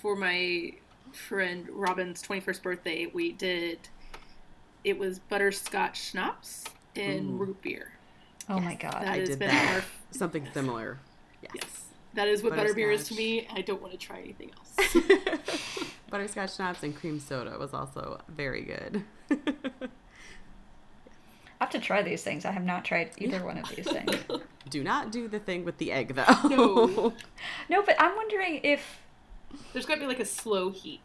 For my friend Robin's 21st birthday, we did, it was butterscotch schnapps and root beer. Oh, yes. My God. That I did that. Something similar. Yes. Yes. That is what butterbeer is to me. I don't want to try anything else. Butterscotch schnapps and cream soda was also very good. I have to try these things. I have not tried either one of these things. Do not do the thing with the egg, though. No. No, but I'm wondering if... There's got to be, a slow heat.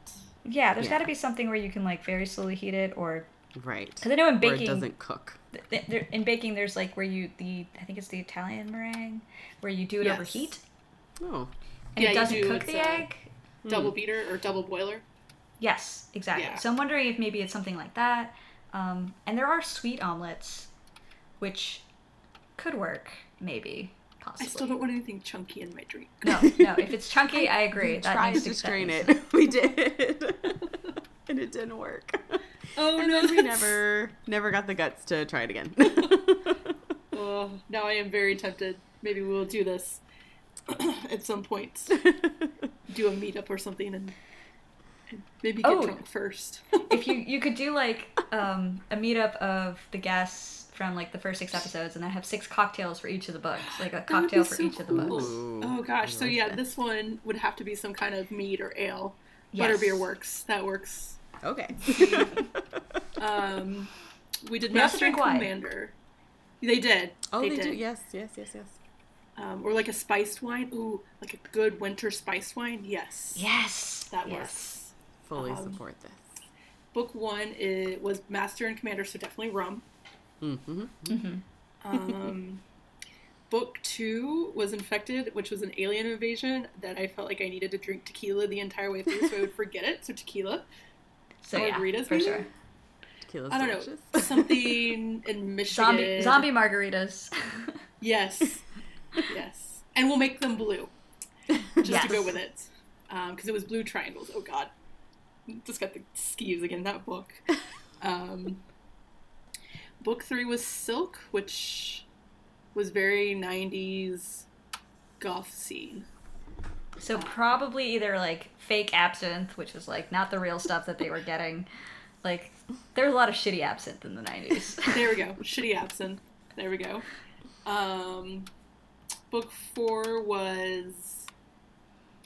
Yeah, there's got to be something where you can, very slowly heat it, or... Right. Because I know in baking... Or it doesn't cook. In baking, there's, where you... I think it's the Italian meringue, where you do it over heat. Oh. And it doesn't cook the egg. Double beater or double boiler. Yes, exactly. Yeah. So I'm wondering if maybe it's something like that. And there are sweet omelets, which could work, maybe, possibly. I still don't want anything chunky in my drink. No. If it's chunky, I agree. That tried to strain it. We did. And it didn't work. Oh, and no. Then we never got the guts to try it again. Oh, now I am very tempted. Maybe we'll do this at some point. Do a meetup or something and maybe get drunk first. If you could do a meetup of the guests from the first 6 episodes, and then have 6 cocktails for each of the books, a cocktail for each of the books. Ooh, oh gosh! So this one would have to be some kind of mead or ale. Yes. Butterbeer works. That works. Okay. We did Master and Commander. They did. Oh, they did. Do. Yes. Or a spiced wine. Ooh, a good winter spiced wine. Yes. That works. Fully support this. Book 1 was Master and Commander, so definitely rum. Mm-hmm. book two was Infected, which was an alien invasion that I felt like I needed to drink tequila the entire way through so I would forget it. So tequila. So margaritas, for sure. Tequila's I don't delicious. Know. Something in Michigan. Zombie margaritas. Yes. Yes. And we'll make them blue. Just to go with it. Because it was blue triangles. Oh, God. Just got the skeeves again, that book. Book three was Silk, which was very 90s goth scene. So probably either, like, fake absinthe, which was, like, not the real stuff that they were getting. Like, there was a lot of shitty absinthe in the 90s. There we go. Shitty absinthe. There we go. Book four was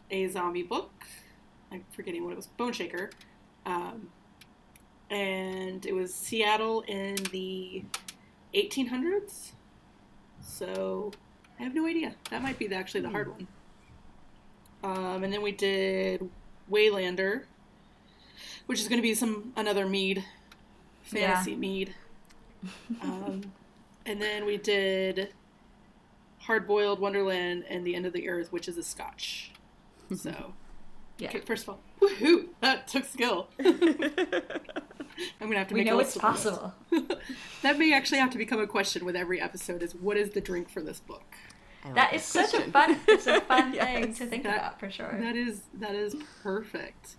a zombie book. I'm forgetting what it was. Bone Shaker. And it was Seattle in the 1800s. So I have no idea. That might be actually the hard one. And then we did Waylander, which is going to be another mead, fantasy mead. And then we did Hard-Boiled, Wonderland, and The End of the Earth, which is a Scotch. So, okay, first of all, woohoo! That took skill. I'm gonna have to. We make know it's possible. That may actually have to become a question with every episode: is what is the drink for this book? That is such a fun. It's a fun thing to think about for sure. That is perfect.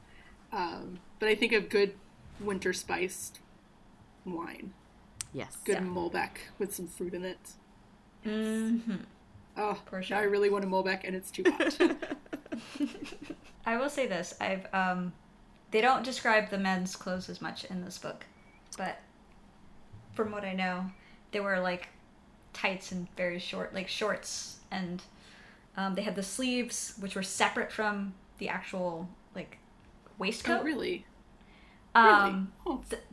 But I think of good winter spiced wine. Yes. Good Malbec with some fruit in it. Yes. Mm-hmm. Oh, for sure. I really want a Malbec and it's too hot. I will say this. They don't describe the men's clothes as much in this book. But from what I know, they were like tights and very short, like shorts. And they had the sleeves, which were separate from the actual, like, waistcoat. Oh, really? Really? Oh.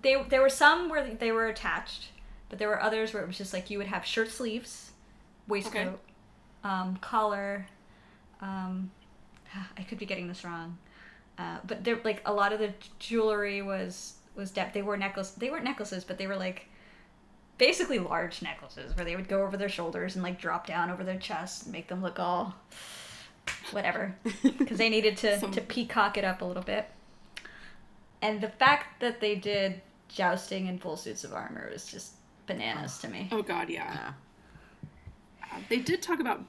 There were some where they were attached, but there were others where it was just like you would have shirt sleeves, waistcoat, collar. I could be getting this wrong, but there, like, a lot of the jewelry was depth. They wore necklaces. They weren't necklaces, but they were like basically large necklaces where they would go over their shoulders and like drop down over their chest and make them look all whatever because they needed to peacock it up a little bit. And the fact that they did jousting in full suits of armor was just bananas to me. Oh, God, yeah. They did talk about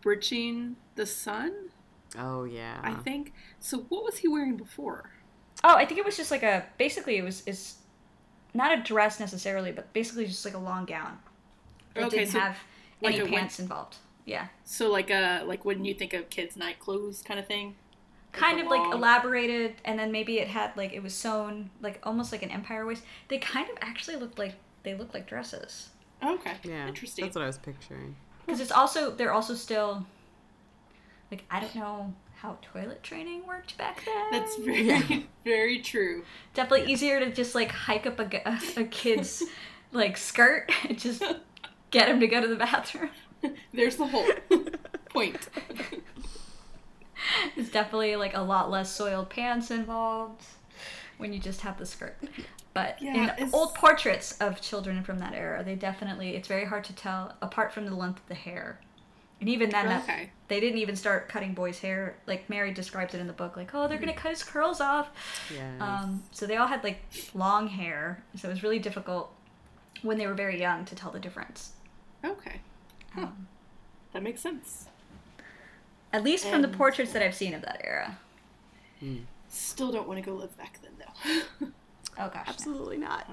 bridging the sun. Oh, yeah. I think. So what was he wearing before? Oh, I think it was just like a... Basically, it's not a dress necessarily, but basically just like a long gown. It didn't have like any pants involved. Yeah. So like when you think of kids' night clothes kind of thing? Kind of like elaborated, and then maybe it had like it was sewn like almost like an empire waist. They kind of actually looked like dresses. Okay, yeah, interesting. That's what I was picturing. Because it's also they're also still like I don't know how toilet training worked back then. That's very very true. Definitely easier to just like hike up a kid's like skirt and just get him to go to the bathroom. There's the whole point. It's definitely like a lot less soiled pants involved when you just have the skirt. But in old portraits of children from that era, they definitely, it's very hard to tell apart from the length of the hair. And even then, they didn't even start cutting boys' hair. Like Mary describes it in the book, like, oh, they're going to cut his curls off. Yes. So they all had like long hair. So it was really difficult when they were very young to tell the difference. Okay. Huh. That makes sense. At least from the portraits that I've seen of that era. Mm. Still don't want to go live back then, though. Oh, gosh. Absolutely not.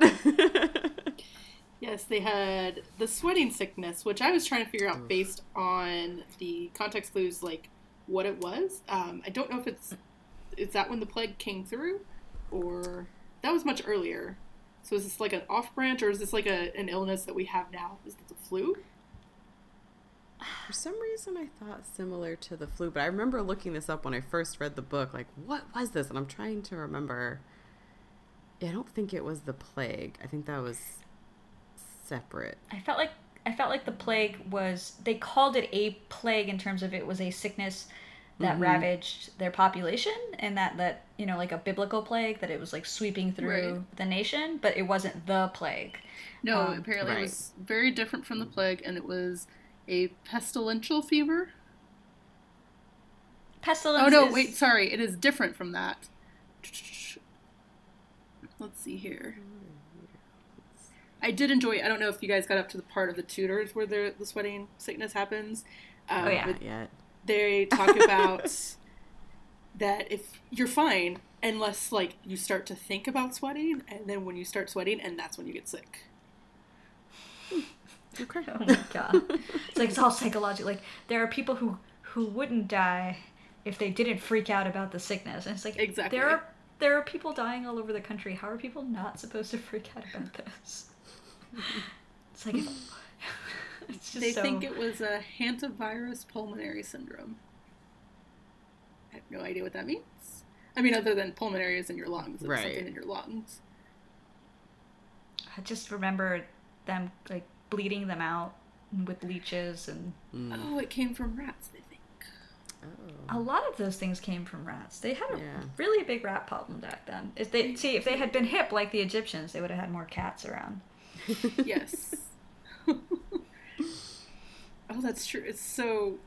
Yes, they had the sweating sickness, which I was trying to figure out based on the context clues, like, what it was. I don't know if it's that when the plague came through, or... That was much earlier. So is this, like, an off-branch, or is this, like, an illness that we have now? Is it the flu? For some reason, I thought similar to the flu, but I remember looking this up when I first read the book, like, what was this? And I'm trying to remember. I don't think it was the plague. I think that was separate. I felt like the plague was, they called it a plague in terms of it was a sickness that ravaged their population, and that, you know, like a biblical plague, that it was, like, sweeping through the nation, but it wasn't the plague. No, apparently it was very different from the plague, and it was... a pestilential fever. Pestilence. Oh no, wait, sorry. It is different from that. Let's see here. I did enjoy, I don't know if you guys got up to the part of the Tudors where the sweating sickness happens. Oh, yeah. Yeah. They talk about that if you're fine, unless, like, you start to think about sweating, and then when you start sweating, and that's when you get sick. Okay. Oh, my God. It's like, it's all psychological. Like, there are people who wouldn't die if they didn't freak out about the sickness. And it's like, exactly. There are people dying all over the country. How are people not supposed to freak out about this? It's like it's just think it was a hantavirus pulmonary syndrome. I have no idea what that means. I mean, other than pulmonary is in your lungs, it's right. Something in your lungs. I just remember them like bleeding them out with leeches and oh, it came from rats. They think a lot of those things came from rats. They had a really big rat problem back then. If they had been hip like the Egyptians, they would have had more cats around. Yes. Oh, that's true. It's so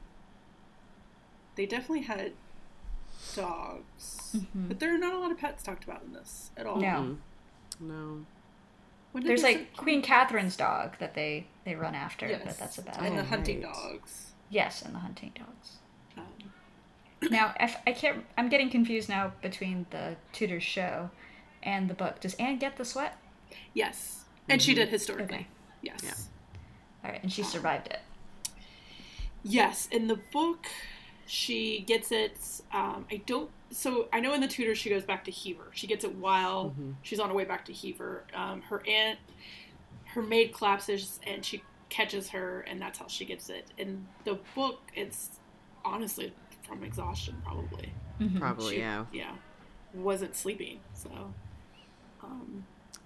they definitely had dogs, but there are not a lot of pets talked about in this at all. No. There's like Queen Catherine's dog that they run after, but that's about it. And the hunting dogs. Yes, and the hunting dogs. Now, I'm getting confused now between the Tudor show and the book. Does Anne get the sweat? Yes. And she did historically. Okay. Yes. Yeah. All right. And she survived it. Yes. In the book, she gets it. So I know in the Tudors, she goes back to Hever. She gets it while she's on her way back to Hever. Her aunt, her maid collapses and she catches her, and that's how she gets it. In the book, it's honestly from exhaustion, probably. Mm-hmm. Probably, yeah. Yeah. Wasn't sleeping. So,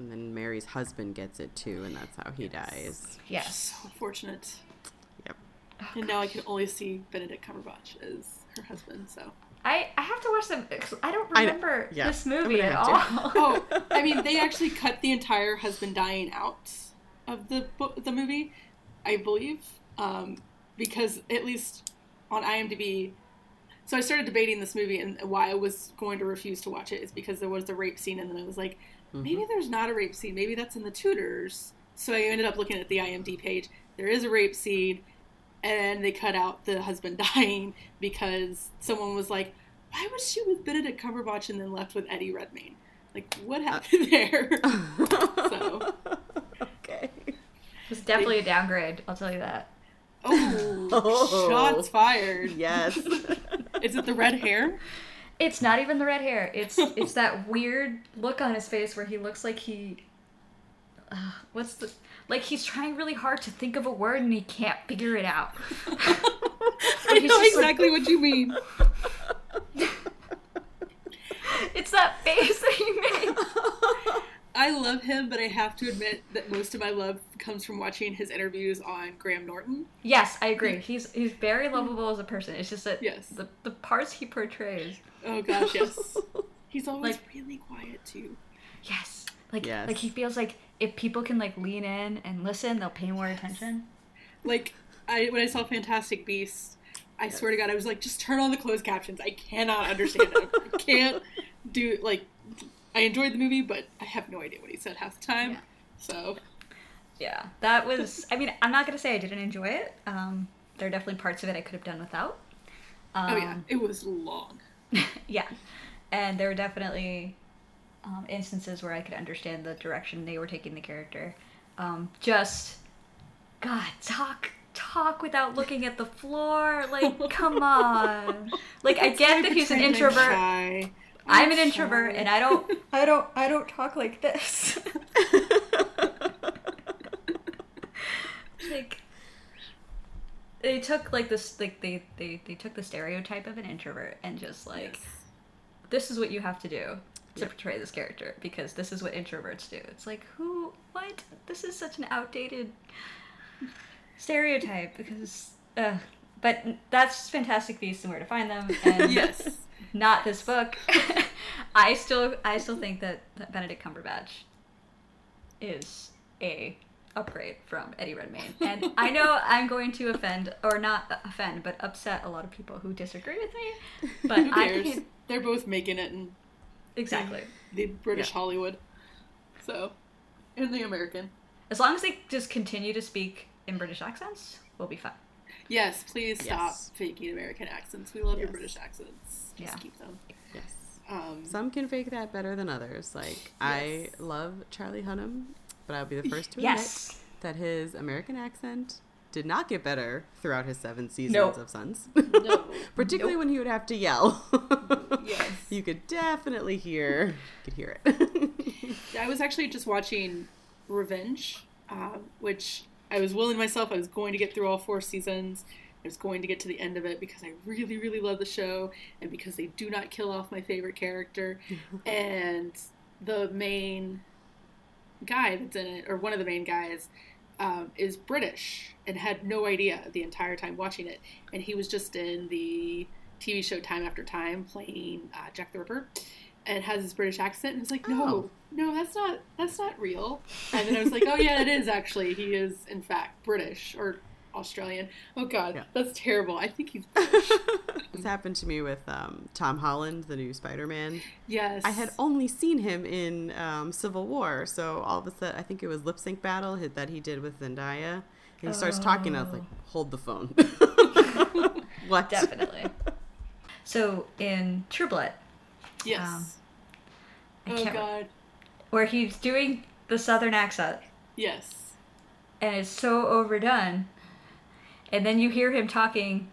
and then Mary's husband gets it, too, and that's how he dies. Yes. So unfortunate. Yep. Oh, and now I can only see Benedict Cumberbatch as her husband, so. I have to watch them, because I don't remember this movie at all. Oh, I mean, they actually cut the entire husband dying out of the movie, I believe, because at least on IMDb... So I started debating this movie, and why I was going to refuse to watch it is because there was the rape scene, and then I was like... Maybe there's not a rape scene. Maybe that's in the Tudors. So I ended up looking at the IMDb page. There is a rape scene, and they cut out the husband dying because someone was like, why was she with Benedict Cumberbatch and then left with Eddie Redmayne? Like, what happened there? So. Okay. It was definitely a downgrade, I'll tell you that. Oh, shots fired. Yes. Is it the red hair? It's not even the red hair. It's that weird look on his face where he looks like he's trying really hard to think of a word and he can't figure it out. I know exactly what you mean. It's that face that he made. I love him, but I have to admit that most of my love comes from watching his interviews on Graham Norton. Yes, I agree. He's very lovable as a person. It's just that the parts he portrays. Oh gosh, yes. He's always like, really quiet too. Yes. Like he feels like if people can like lean in and listen, they'll pay more attention. Like when I saw Fantastic Beasts, I swear to God, I was like, just turn on the closed captions. I cannot understand them. I can't do I enjoyed the movie, but I have no idea what he said half the time. Yeah. So, yeah, that was. I mean, I'm not gonna say I didn't enjoy it. There are definitely parts of it I could have done without. It was long. Yeah, and there were definitely instances where I could understand the direction they were taking the character. God, talk without looking at the floor. Like, come on. Like, I get that he's an introvert. I'm an introvert, and I don't talk like this. Like, they took like this, like they took the stereotype of an introvert and just like, this is what you have to do to portray this character because this is what introverts do. It's like, what? This is such an outdated stereotype because, but that's Fantastic Beasts and Where to Find Them. And yes. Not this book. I still think that Benedict Cumberbatch is a upgrade from Eddie Redmayne. And I know I'm going to offend, or not offend, but upset a lot of people who disagree with me. But who cares? They're both making it in exactly the British Hollywood. So, and the American. As long as they just continue to speak in British accents, we'll be fine. Yes, please stop faking American accents. We love your British accents. Just keep them. Yes. Some can fake that better than others. Like, I love Charlie Hunnam, but I'll be the first to admit that his American accent did not get better throughout his 7 seasons of Sons. No. Particularly when he would have to yell. Yes. You could definitely hear it. I was actually just watching Revenge, which I was willing myself. I was going to get through all 4 seasons. I was going to get to the end of it because I really, really love the show and because they do not kill off my favorite character. And the main guy that's in it, or one of the main guys, is British and had no idea the entire time watching it. And he was just in the TV show Time After Time playing Jack the Ripper and has this British accent. And I was like, no, that's not real. And then I was like, oh yeah, it is actually. He is, in fact, British or Australian. Oh god, that's terrible. I think he's British. This happened to me with Tom Holland, the new Spider-Man. Yes. I had only seen him in Civil War, so all of a sudden, I think it was Lip Sync Battle that he did with Zendaya. And he starts talking, and I was like, hold the phone. What? Definitely. So, in True Blood. Yes. Where he's doing the southern accent. Yes. And it's so overdone. And then you hear him talking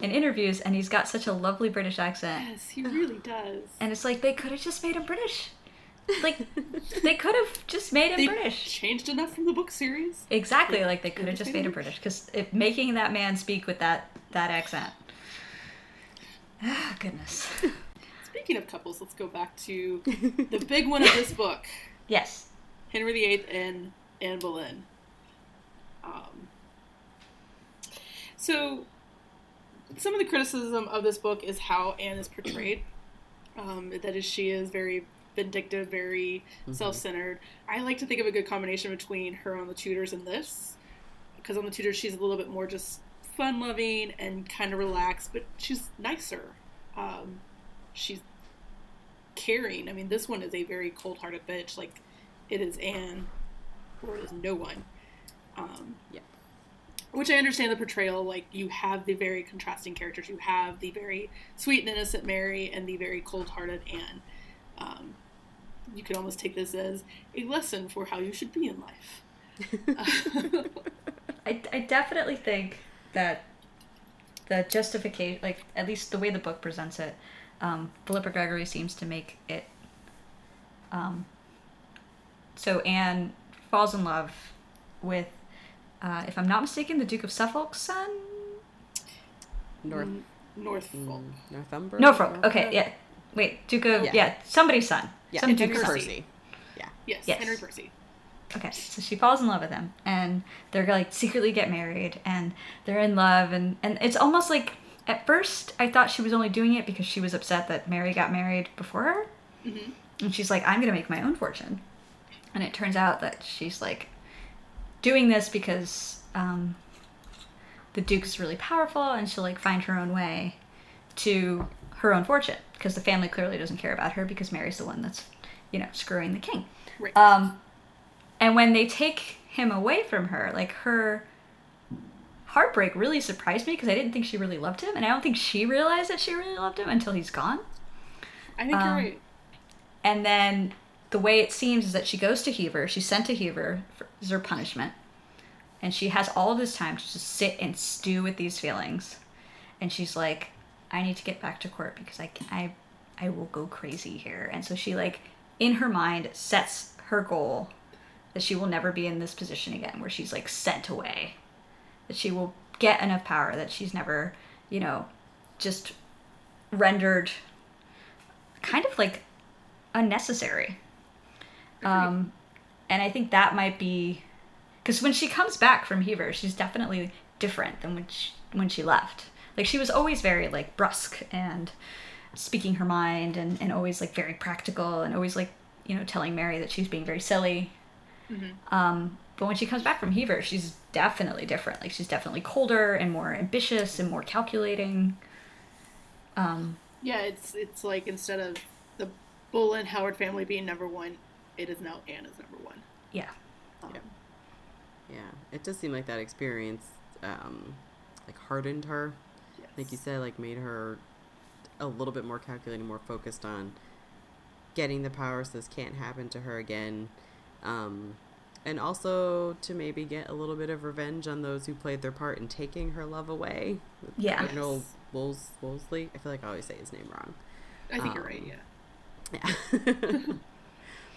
in interviews, and he's got such a lovely British accent. Yes, he really does. And it's like, they could have just made him British. Like, they could have just made him British. Changed enough from the book series. Exactly, like they could have just made him British. Because making that man speak with that accent. Ah, goodness. Speaking of couples, let's go back to the big one of this book. Yes. Henry VIII and Anne Boleyn. So, some of the criticism of this book is how Anne is portrayed. That is, she is very vindictive, very self-centered. I like to think of a good combination between her on The Tudors and this. Because on The Tudors, she's a little bit more just fun-loving and kind of relaxed, but she's nicer. She's caring. I mean, this one is a very cold-hearted bitch. Like, it is Anne, or it is no one. Which I understand the portrayal, like, you have the very contrasting characters. You have the very sweet and innocent Mary and the very cold-hearted Anne. You could almost take this as a lesson for how you should be in life. I definitely think that the justification, like, at least the way the book presents it, Philippa Gregory seems to make it. So Anne falls in love with if I'm not mistaken, the Duke of Suffolk's son? Norfolk. Norfolk. Okay, yeah. Wait, Duke of... Yeah, somebody's son. Yeah, some Duke Percy. Yeah. Yes, Henry Percy. Okay, so she falls in love with him, and they're, like, secretly get married, and they're in love, and it's almost like, at first, I thought she was only doing it because she was upset that Mary got married before her, and she's like, I'm going to make my own fortune. And it turns out that she's, like, doing this because the Duke is really powerful, and she'll like find her own way to her own fortune because the family clearly doesn't care about her because Mary's the one that's, you know, screwing the king. Right. And when they take him away from her, like, her heartbreak really surprised me because I didn't think she really loved him, and I don't think she realized that she really loved him until he's gone. I think you're right. And then the way it seems is that she goes to Hever. She's sent to Hever as her punishment. And she has all of this time to just sit and stew with these feelings. And she's like, I need to get back to court because I will go crazy here. And so she, like, in her mind, sets her goal that she will never be in this position again where she's, like, sent away. That she will get enough power that she's never, you know, just rendered kind of, like, unnecessary. And I think that might be... Because when she comes back from Hever, she's definitely different than when she left. Like, she was always very, like, brusque and speaking her mind and always, like, very practical and always, like, you know, telling Mary that she's being very silly. But when she comes back from Hever, she's definitely different. Like, she's definitely colder and more ambitious and more calculating. Yeah, it's like, instead of the Boleyn Howard family being number one, it is now Anne is number one. Yeah. Yeah, it does seem like that experience, like, hardened her. Yes. Like you said, like, made her a little bit more calculating, more focused on getting the power so this can't happen to her again. And also to maybe get a little bit of revenge on those who played their part in taking her love away. Yeah. Cardinal Wolsey. I feel like I always say his name wrong. I think you're right, yeah. Yeah.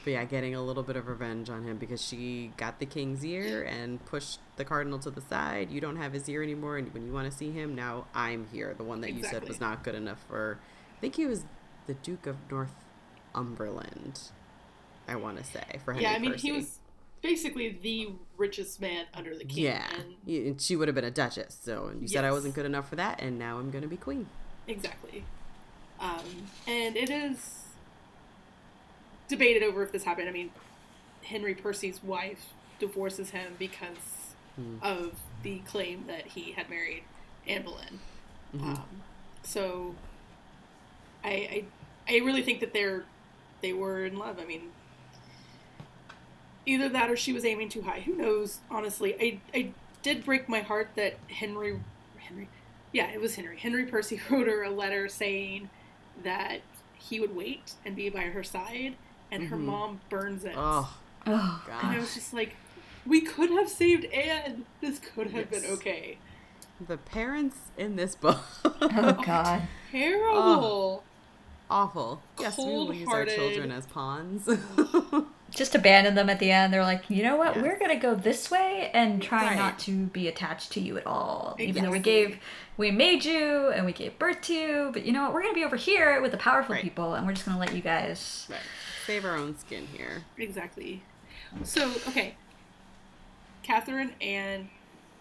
But yeah, getting a little bit of revenge on him because she got the king's ear and pushed the cardinal to the side. You don't have his ear anymore, and when you want to see him, now I'm here. The one that you said was not good enough for... I think he was the Duke of Northumberland, I want to say, for Henry Percy. Yeah, I mean, he was... basically the richest man under the king. Yeah, and she would have been a duchess. So and you said I wasn't good enough for that, and now I'm going to be queen. Exactly. And it is debated over if this happened. I mean, Henry Percy's wife divorces him because of the claim that he had married Anne Boleyn. Mm-hmm. So I really think that they were in love. I mean, either that or she was aiming too high. Who knows, honestly. I did break my heart that Henry Percy wrote her a letter saying that he would wait and be by her side, and her mom burns it. Oh gosh. And I was just like, we could have saved Anne. This could have been okay. The parents in this book. Oh, God. Terrible. Oh, awful. Yes, we will use our children as pawns. Just abandon them at the end. They're like, you know what? Yes. We're going to go this way and try not to be attached to you at all. Exactly. Even though we made you and we gave birth to you. But you know what? We're going to be over here with the powerful people, and we're just going to let you guys... save our own skin here. Exactly. So, okay. Catherine, Anne,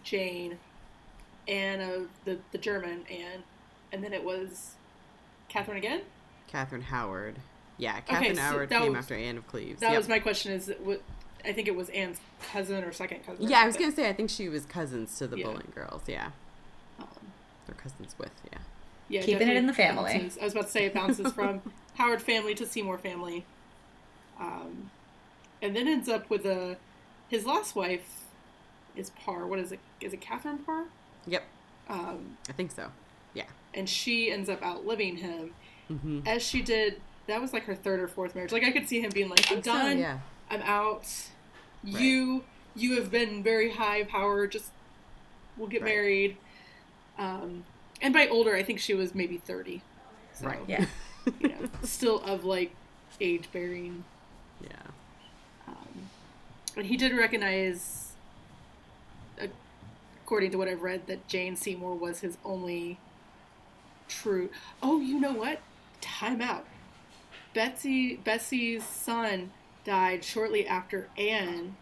Jane, Anne of the German Anne, and then it was Catherine again? Catherine Howard. Yeah, Catherine Howard came after Anne of Cleves. That was my question, is I think it was Anne's cousin or second cousin. Yeah, I was going to say, I think she was cousins to the Boleyn girls, they're cousins with, Yeah, keeping it in the family. Bounces. I was about to say it bounces from Howard family to Seymour family. And then ends up with his last wife is Parr. What is it? Is it Catherine Parr? Yep. I think so, yeah. And she ends up outliving him, as she did... That was like her third or fourth marriage. Like, I could see him being like, I'm done. So, I'm out. You have been very high power. Just, we'll get married. And by older, I think she was maybe 30. So, yeah. You know, still of, like, age bearing. Yeah. And he did recognize, according to what I've read, that Jane Seymour was his only true... Oh, you know what? Time out. Bessie's son died shortly after Anne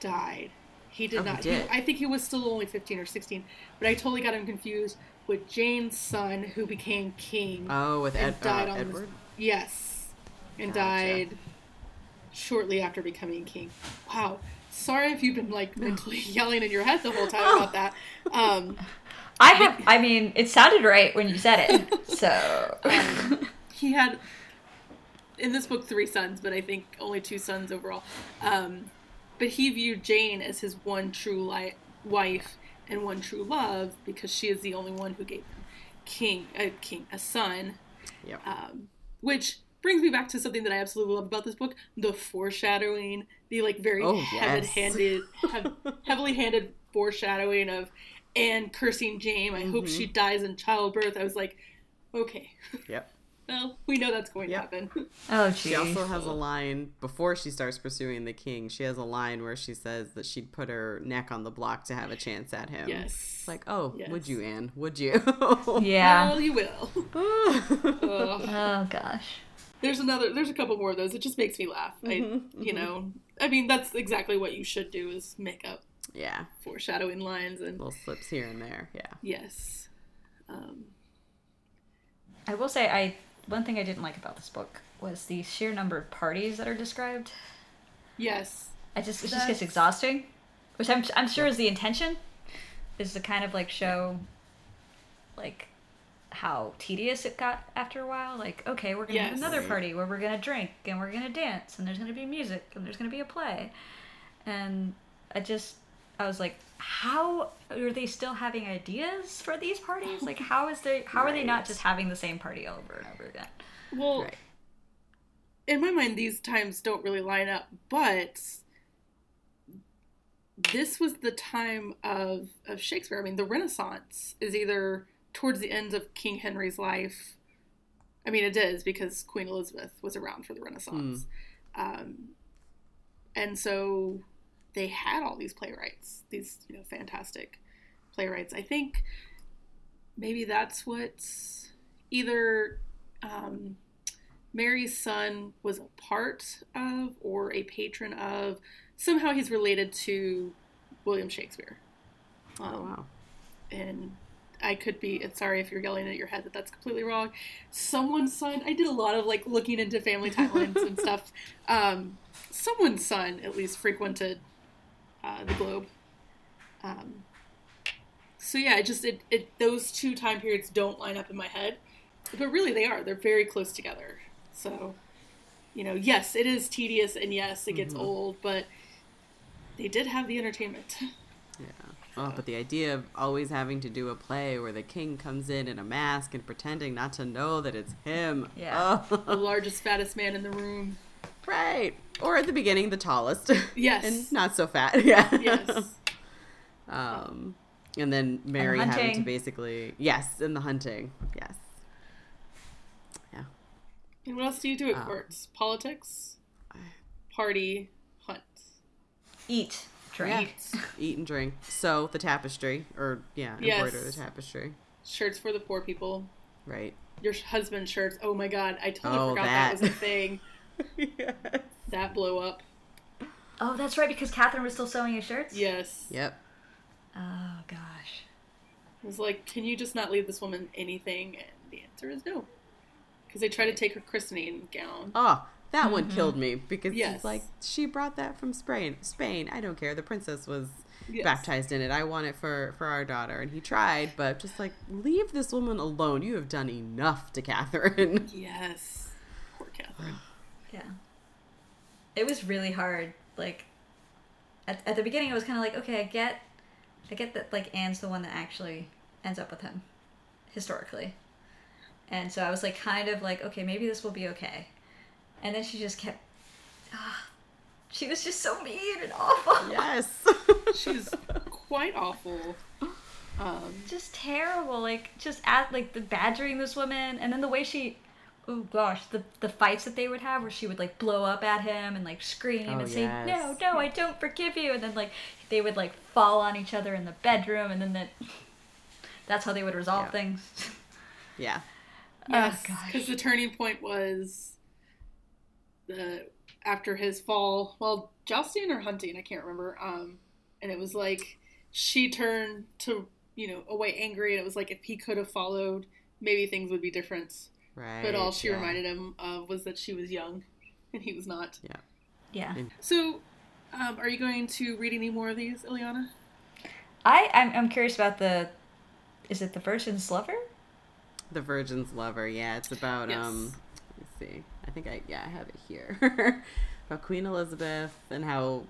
died. He did not. He did. I think he was still only 15 or 16, but I totally got him confused with Jane's son, who became king. Oh, with Edward? Died shortly after becoming king. Wow. Sorry if you've been like mentally yelling in your head the whole time about that. I mean, it sounded right when you said it. So he had, in this book, 3 sons, but I think only 2 sons overall. But he viewed Jane as his one true wife and one true love, because she is the only one who gave him a son. Yep. Which brings me back to something that I absolutely love about this book: the foreshadowing, the like very heavily handed foreshadowing of Anne cursing Jane. I hope she dies in childbirth. I was like, okay. Yep. Well, we know that's going to happen. Oh, geez. She also has a line, before she starts pursuing the king, she has a line where she says that she'd put her neck on the block to have a chance at him. Yes. Like, would you, Anne? Would you? Yeah. Well, you will. Oh, gosh. There's a couple more of those. It just makes me laugh. You know, I mean, that's exactly what you should do, is make up foreshadowing lines. And little slips here and there, yeah. Yes. I will say, one thing I didn't like about this book was the sheer number of parties that are described. Yes. It just gets exhausting, which I'm sure is the intention, is to kind of like show, like, how tedious it got after a while. Like, okay, we're gonna have another party where we're gonna drink and we're gonna dance and there's gonna be music and there's gonna be a play, and I was like, how are they still having ideas for these parties? Like, how are they not just having the same party over and over again? Well, in my mind, these times don't really line up, but this was the time of Shakespeare. I mean, the Renaissance is either towards the end of King Henry's life. I mean, it is, because Queen Elizabeth was around for the Renaissance. And so they had all these playwrights, these, you know, fantastic playwrights. I think maybe that's what's either Mary's son was a part of or a patron of. Somehow he's related to William Shakespeare. And I could be, sorry if you're yelling at your head that that's completely wrong. Someone's son, I did a lot of like looking into family timelines and stuff. Someone's son at least frequented the globe. So yeah, those two time periods don't line up in my head, but really they are. They're very close together. So, you know, yes, it is tedious and yes, it gets old, but they did have the entertainment. Yeah. Oh, but the idea of always having to do a play where the king comes in a mask and pretending not to know that it's him. Yeah. Oh. The largest, fattest man in the room. Right. Or at the beginning, the tallest. Yes. And not so fat. Yeah. Yes. And then Mary having to basically... Yes, in the hunting. Yes. Yeah. And what else do you do at courts? Politics? Party? Hunt? Eat. Drink. Yeah. Eat and drink. Sew the tapestry. Or, embroider the tapestry. Shirts for the poor people. Right. Your husband's shirts. Oh, my God. I totally forgot that was a thing. Yes. That blew up. Oh, that's right, because Catherine was still sewing his shirts? Yes. Yep. Oh, gosh. I was like, can you just not leave this woman anything? And the answer is no. Because they tried to take her christening gown. Oh, that one killed me, because it's like, she brought that from Spain. I don't care. The princess was baptized in it. I want it for our daughter. And he tried, but just like, leave this woman alone. You have done enough to Catherine. Yes. Poor Catherine. Yeah. It was really hard. Like, at the beginning, I was kind of like, okay, I get that, like, Anne's the one that actually ends up with him, historically. And so I was like, kind of like, okay, maybe this will be okay. And then she just kept... she was just so mean and awful. Yes. She's quite awful. Just terrible. Like, just the badgering this woman. And then the way she... Oh, gosh. The fights that they would have where she would, like, blow up at him and, like, scream and say, no, I don't forgive you. And then, like, they would, like, fall on each other in the bedroom. And then that's how they would resolve things. Yeah. Yes. Because the turning point was... after his fall, well, jousting or hunting, I can't remember, and it was like she turned to, away angry, and it was like if he could have followed, maybe things would be different. Right. But all she reminded him of was that she was young, and he was not. Yeah. Yeah. So, are you going to read any more of these, Ileana? I'm curious about is it The Virgin's Lover? The Virgin's Lover, yeah. It's about, let's see. I think I have it here. About Queen Elizabeth and how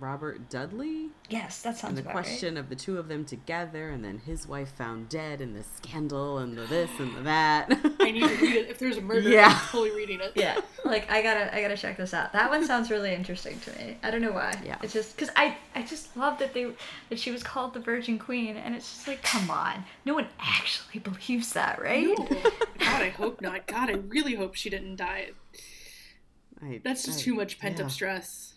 Robert Dudley. Yes, that sounds right. And the question of the two of them together, and then his wife found dead, and the scandal, and the this and the that. I need to read it. If there's a murder, I'm fully reading it. Yeah, like I gotta check this out. That one sounds really interesting to me. I don't know why. Yeah, it's just because I just love that she was called the Virgin Queen, and it's just like, come on, no one actually believes that, right? No. God, I hope not. God, I really hope she didn't die. That's just too much pent up stress.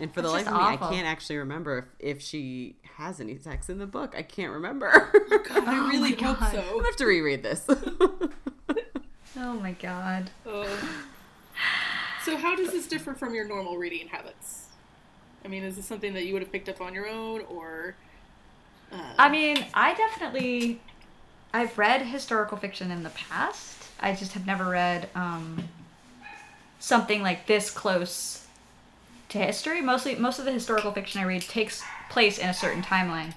And for the life of me, awful. I can't actually remember if she has any sex in the book. I can't remember. Oh, God, I really hope so. I'm going to have to reread this. Oh, my God. So how does this differ from your normal reading habits? I mean, is this something that you would have picked up on your own, or... I mean, I've read historical fiction in the past. I just have never read something like this close to history. Most of the historical fiction I read takes place in a certain timeline.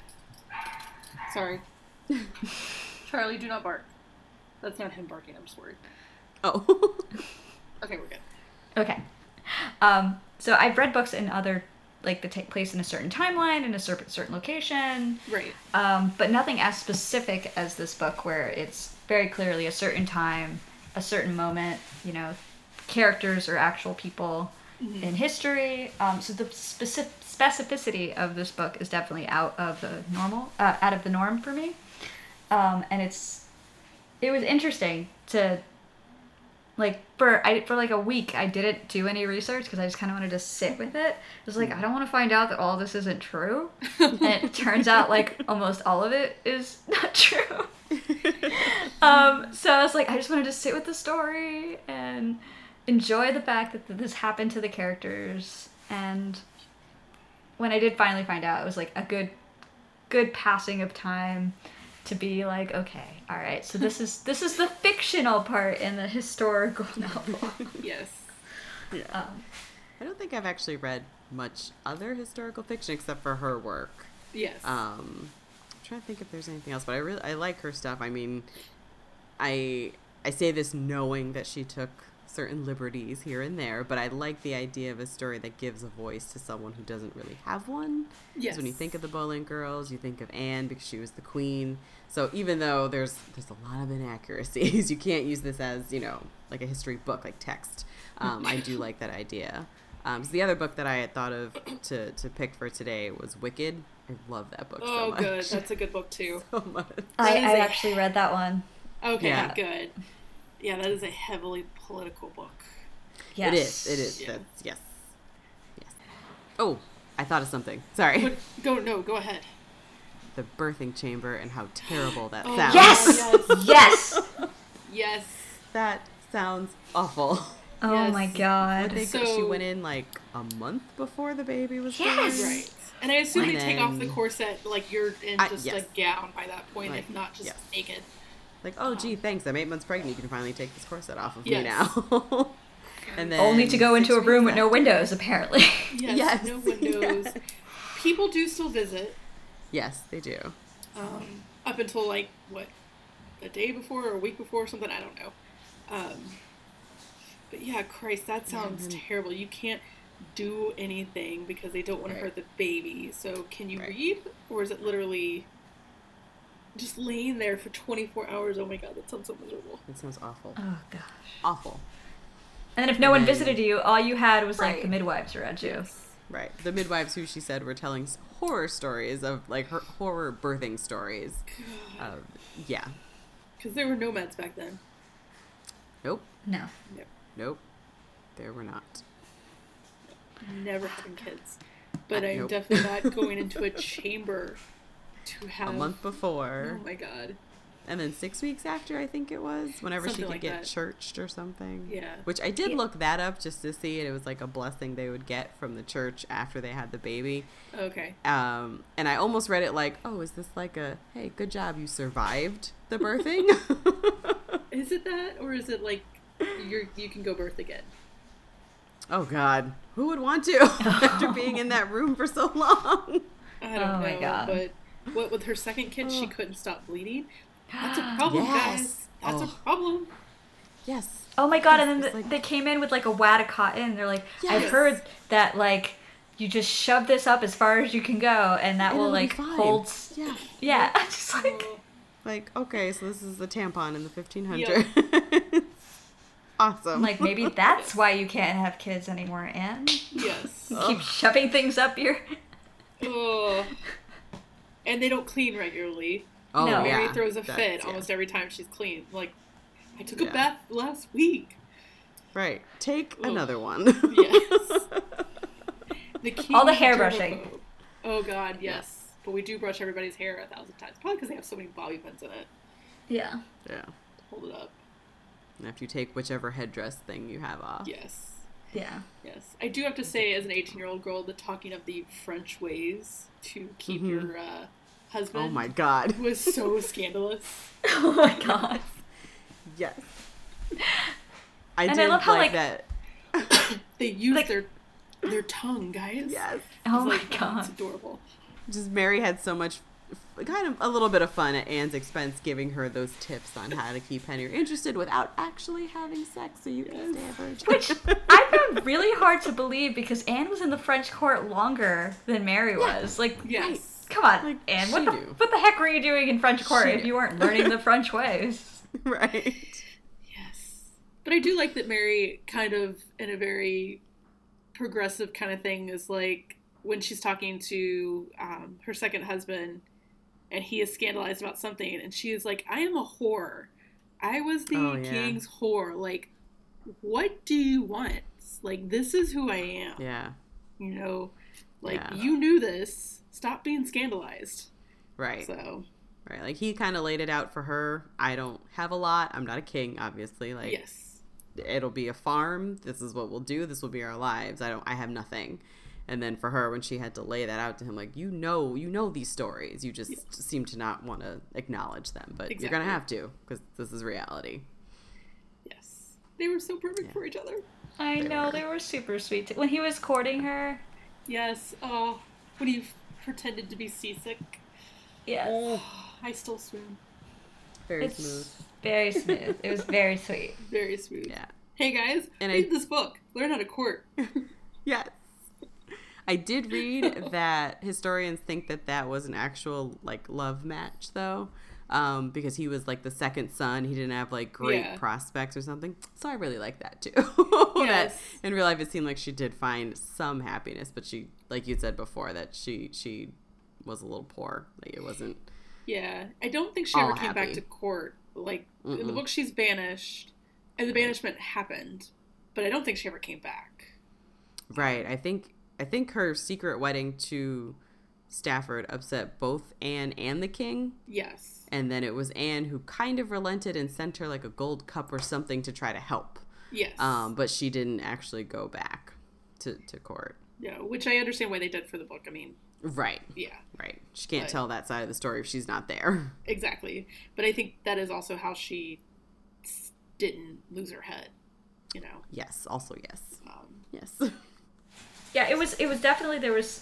Sorry. Charlie, do not bark. That's not him barking, I'm just worried. Oh. Okay, we're good. Okay. So I've read books in other, like, that take place in a certain timeline, in a certain location. Right. But nothing as specific as this book, where it's very clearly a certain time, a certain moment, you know, characters or actual people mm-hmm. in history. So the specificity of this book is definitely out of the norm for me. And it was interesting to, like, for a week, I didn't do any research because I just kind of wanted to sit with it. It was like, I don't want to find out that all this isn't true. And it turns out, like, almost all of it is not true. So I was like, I just wanted to sit with the story and enjoy the fact that this happened to the characters. And when I did finally find out, it was like a good passing of time to be like, okay, all right, so this is the fictional part in the historical novel. Yes. Yeah. I don't think I've actually read much other historical fiction except for her work. Yes. I'm trying to think if there's anything else, but I like her stuff. I mean, I say this knowing that she took certain liberties here and there, but I like the idea of a story that gives a voice to someone who doesn't really have one. Yes. So when you think of the Boleyn girls, you think of Anne because she was the queen. So even though there's a lot of inaccuracies, you can't use this as, you know, like a history book, like text. I do like that idea. So the other book that I had thought of to pick for today was Wicked. I love that book so much. Oh, good. That's a good book too. So much. I actually read that one. Okay, yeah. Good. Yeah, that is a heavily political book. Yes. It is. Yeah. Yes. Oh, I thought of something. Sorry. Go ahead. The birthing chamber and how terrible that sounds. Yes! Yes! That sounds awful. Oh yes. My God. I think she went in like a month before the baby was born. Right. And I assume you take off the corset, like you're in just a gown by that point, like, if not just naked. Like, oh, gee, thanks. I'm 8 months pregnant. You can finally take this corset off of me now. And then only to go into a room with no windows, apparently. Yes, no windows. Yes. People do still visit. Yes, they do. Up until, like, what, a day before or a week before or something? I don't know. But, yeah, Christ, that sounds terrible. You can't do anything because they don't want to hurt the baby. So can you read? Or is it literally just laying there for 24 hours. Oh my God, that sounds so miserable. That sounds awful. Oh gosh. Awful. And then if no one visited you, all you had was like the midwives around you. Right. The midwives who she said were telling horror stories of like her horror birthing stories. Yeah. Because there were nomads back then. Nope. No. Nope. There were not. Never having kids. But I'm definitely not going into a chamber to have a month before. Oh my God. And then 6 weeks after, I think it was, whenever something she could like get that. Churched or something. Yeah. Which I did look that up just to see, and it was like a blessing they would get from the church after they had the baby. Okay. And I almost read it like, oh, is this like a, hey, good job, you survived the birthing? Is it that? Or is it like you can go birth again? Oh God. Who would want to after being in that room for so long? I don't know. My God. But what with her second kid, she couldn't stop bleeding. That's a problem, guys. That's a problem. Yes. Oh my God! And then they came in with like a wad of cotton. They're like, I've heard that like you just shove this up as far as you can go, and that will like hold. Yeah. Yeah. I'm just like okay, so this is the tampon in the 1500s. Yep. Awesome. I'm like, maybe that's why you can't have kids anymore, Anne. Yes. Keep shoving things up your. Oh. And they don't clean regularly. Oh, no. Mary throws a fit almost every time she's clean. Like, I took a bath last week. Right. Take another one. Yes. All the hair brushing. Oh, God, yes. But we do brush everybody's hair 1,000 times. Probably because they have so many bobby pins in it. Yeah. Yeah. Hold it up. And after you take whichever headdress thing you have off. Yes. Yeah. Yes. I do have to say, as an 18-year-old girl, the talking of the French ways to keep your husband. Oh my God. Was so scandalous. Oh my God. Yes. I love how like that. They use like, their their tongue, guys. Yes. Oh my God. It's adorable. Just Mary had so much, kind of a little bit of fun at Anne's expense, giving her those tips on how to keep Henry interested without actually having sex so you can stay a virgin. Which I found really hard to believe because Anne was in the French court longer than Mary was. Like, yes. Come on, like, Anne. What the heck were you doing in French court if you weren't learning the French ways? Right. Yes. But I do like that Mary kind of, in a very progressive kind of thing, is like, when she's talking to her second husband, and he is scandalized about something, and she is like, I am a whore. I was the king's whore. Like, what do you want? Like, this is who I am. Yeah. You know, like, you knew this. Stop being scandalized. Right. So. Right. Like, he kind of laid it out for her. I don't have a lot. I'm not a king, obviously. Like, yes. It'll be a farm. This is what we'll do. This will be our lives. I have nothing. And then for her, when she had to lay that out to him, like, you know these stories. You just seem to not want to acknowledge them. But you're going to have to, because this is reality. Yes. They were so perfect for each other. They were super sweet. When he was courting her. Yes. Oh, when he pretended to be seasick. Yes. Oh, I still swoon. Very smooth. It was very sweet. Very smooth. Yeah. Hey, guys, read this book. Learn how to court. Yes. I did read that historians think that was an actual, like, love match, though, because he was, like, the second son. He didn't have, like, great prospects or something. So I really like that, too. Yes. That in real life, it seemed like she did find some happiness, but she, like you said before, that she was a little poor. Like, it wasn't I don't think she ever came back to court. Like, in the book, she's banished, and the banishment happened, but I don't think she ever came back. Right. I think her secret wedding to Stafford upset both Anne and the king. Yes. And then it was Anne who kind of relented and sent her, like, a gold cup or something to try to help. Yes. But she didn't actually go back to court. Yeah, which I understand why they did for the book. I mean. Right. Yeah. Right. She can't tell that side of the story if she's not there. Exactly. But I think that is also how she didn't lose her head, you know. Yes. Also, yes. Yes. Yeah, it was definitely, there was,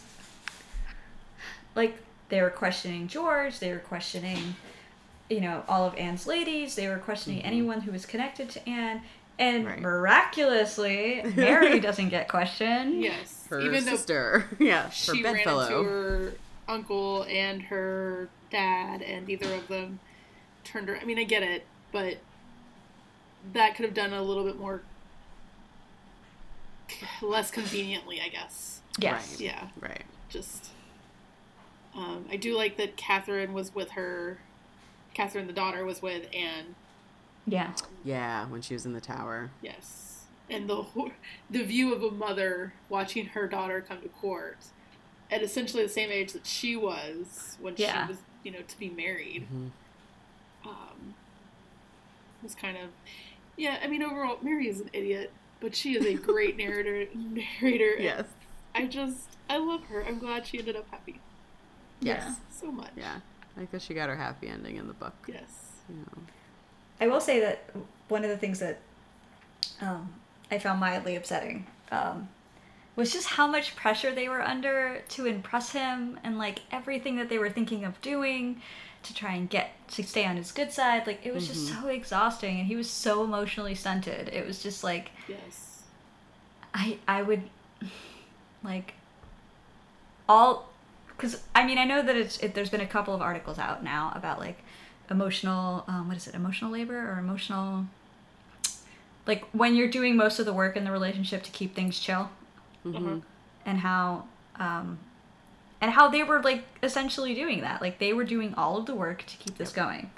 like, they were questioning George, they were questioning, you know, all of Anne's ladies, they were questioning anyone who was connected to Anne, and miraculously, Mary doesn't get questioned. Yes. Her even sister. Yeah, she ran into her uncle and her dad, and either of them turned her, I mean, I get it, but that could have done a little bit more less conveniently, I guess. Yes. Right. Yeah. Right. Just, I do like that Catherine was with her. Catherine, the daughter, was with Anne. Yeah. Yeah, when she was in the tower. Yes. And the view of a mother watching her daughter come to court at essentially the same age that she was when she was, you know, to be married. Mm-hmm. Was kind of, I mean, overall, Mary is an idiot. But she is a great narrator. Yes. I love her. I'm glad she ended up happy. Yes. Yeah. So much. Yeah. I guess she got her happy ending in the book. Yes. You know. I will say that one of the things that I found mildly upsetting was just how much pressure they were under to impress him, and, like, everything that they were thinking of doing to try and to stay on his good side. Like, it was just so exhausting, and he was so emotionally stunted. It was just like, yes, I would, like, because I mean, I know that there's been a couple of articles out now about, like, emotional, emotional labor, or emotional, like, when you're doing most of the work in the relationship to keep things chill, and how, and how they were, like, essentially doing that. Like, they were doing all of the work to keep this going.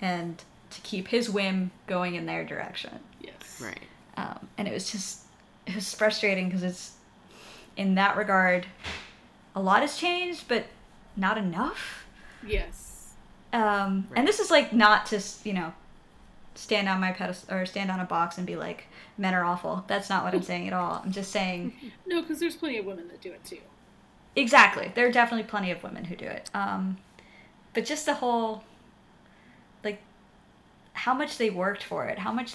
And to keep his whim going in their direction. Yes. Right. And it was frustrating because it's, in that regard, a lot has changed, but not enough. Yes. Right. And this is, like, not to, you know, stand on my pedestal, or stand on a box and be like, men are awful. That's not what I'm saying at all. I'm just saying. No, because there's plenty of women that do it, too. Exactly. There are definitely plenty of women who do it. But just the whole, like, how much they worked for it, how much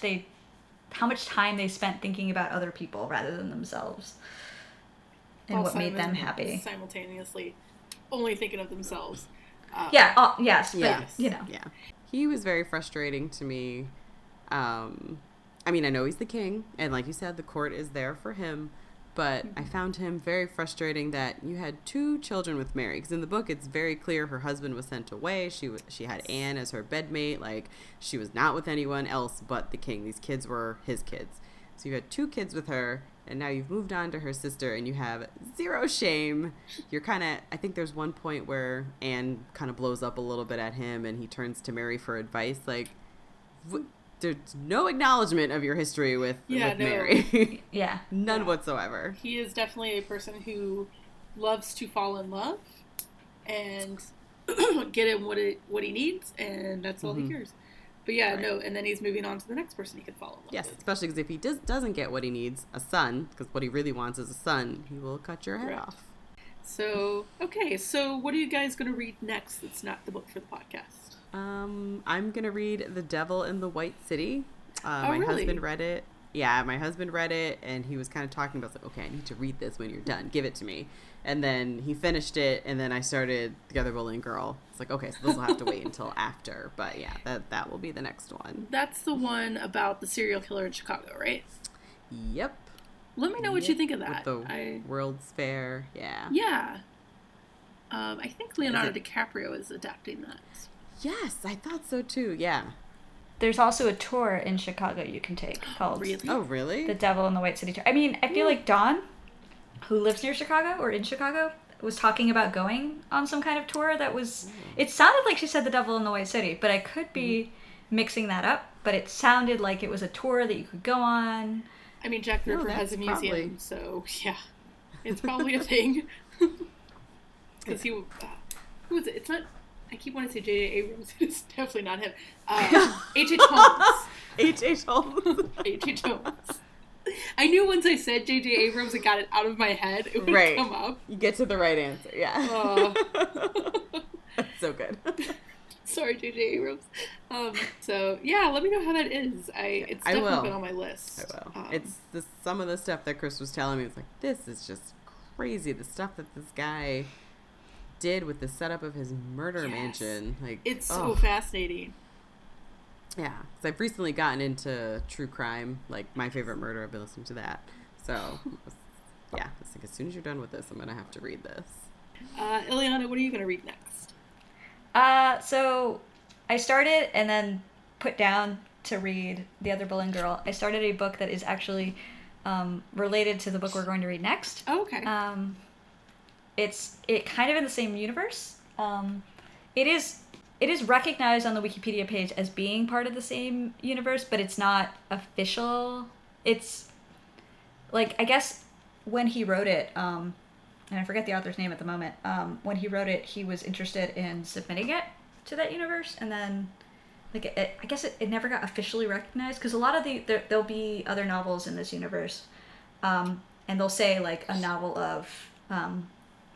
time they spent thinking about other people rather than themselves. and what made them happy simultaneously, only thinking of themselves. He was very frustrating to me. I mean, I know he's the king, and like you said, the court is there for him, but I found him very frustrating that you had two children with Mary, because in the book it's very clear her husband was sent away. She had Anne as her bedmate. Like, she was not with anyone else but the king. These kids were his kids. So you had two kids with her, and now you've moved on to her sister, and you have zero shame. You're kind of, I think there's one point where Anne kind of blows up a little bit at him, and he turns to Mary for advice. Like, there's no acknowledgement of your history with Mary. Yeah. None whatsoever. He is definitely a person who loves to fall in love and get him what he needs, and that's all he cares. But yeah, right. No, and then he's moving on to the next person he could follow. Yes, with. Especially because if he doesn't get what he needs, a son, because what he really wants is a son, he will cut your head off. So, okay, what are you guys going to read next that's not the book for the podcast? I'm going to read The Devil in the White City. Husband read it. Yeah, my husband read it, and he was kind of talking about, like, okay, I need to read this when you're done. Give it to me. And then he finished it, and then I started The Other Bowling Girl. It's like, okay, so this will have to wait until after. But, yeah, that will be the next one. That's the one about the serial killer in Chicago, right? Yep. Let me know what you think of that. With the World's Fair, yeah. Yeah. I think Leonardo DiCaprio is adapting that. Yes, I thought so, too, yeah. There's also a tour in Chicago you can take called The Devil in the White City Tour. I mean, I feel like Dawn, who lives near Chicago or in Chicago, was talking about going on some kind of tour that was... It sounded like she said The Devil in the White City, but I could be mixing that up. But it sounded like it was a tour that you could go on. I mean, Jack Ripper has a museum, so yeah. It's probably a thing. Because he... who was it? It's not... I keep wanting to say J.J. Abrams. It's definitely not him. H.H. Holmes. H.H. Holmes. H.H. Holmes. I knew once I said J.J. Abrams and got it out of my head, it would come up. You get to the right answer, yeah. That's so good. Sorry, J.J. Abrams. Let me know how that is. It's definitely been on my list. I will. It's some of the stuff that Chris was telling me. It's like, this is just crazy. The stuff that this guy... did with the setup of his murder mansion. Like, it's so fascinating. Yeah, because I've recently gotten into true crime, like My Favorite Murder. I've been listening to that. So, it's like, as soon as you're done with this, I'm going to have to read this. Ileana, what are you going to read next? So, I started and then put down to read The Other Boleyn Girl. I started a book that is actually related to the book we're going to read next. Oh, okay. It's kind of in the same universe. It is recognized on the Wikipedia page as being part of the same universe, but it's not official. It's like, I guess when he wrote it, and I forget the author's name at the moment. When he wrote it, he was interested in submitting it to that universe, and then like it never got officially recognized, because a lot of there'll be other novels in this universe, and they'll say like a novel of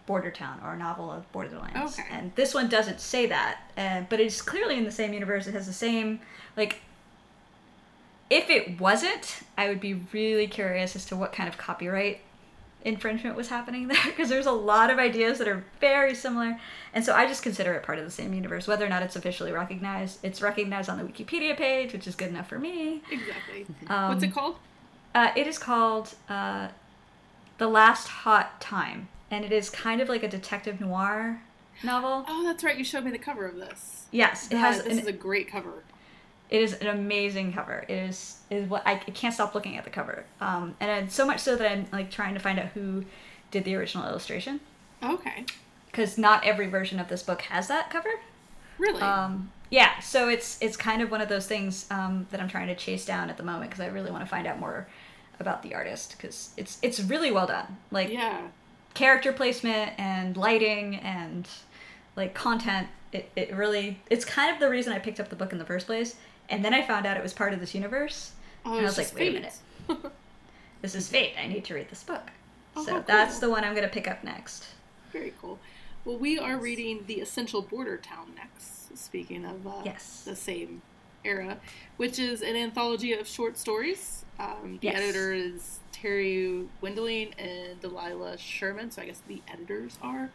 Bordertown or a novel of Borderlands. Okay. And this one doesn't say that, but it's clearly in the same universe. It has the same, like, if it wasn't, I would be really curious as to what kind of copyright infringement was happening there, because there's a lot of ideas that are very similar. And so I just consider it part of the same universe, whether or not it's officially recognized. It's recognized on the Wikipedia page, which is good enough for me. Exactly. What's it called? It is called The Last Hot Time. And it is kind of like a detective noir novel. Oh, that's right. You showed me the cover of this. Yes. This is a great cover. It is an amazing cover. It is what I can't stop looking at the cover. And so much so that I'm like trying to find out who did the original illustration. Okay. Because not every version of this book has that cover. Really? Yeah. So it's kind of one of those things that I'm trying to chase down at the moment, because I really want to find out more about the artist, because it's really well done. Like, yeah. Character placement and lighting and like content, it really, it's kind of the reason I picked up the book in the first place. And then I found out it was part of this universe, and I was like, wait a minute, this is fate. I need to read this book. So that's the one I'm going to pick up next. Very cool. Well, we are reading The Essential Border Town next, speaking of the same era, which is an anthology of short stories. The editor is Carey Wendling and Delilah Sherman, so I guess the editors are.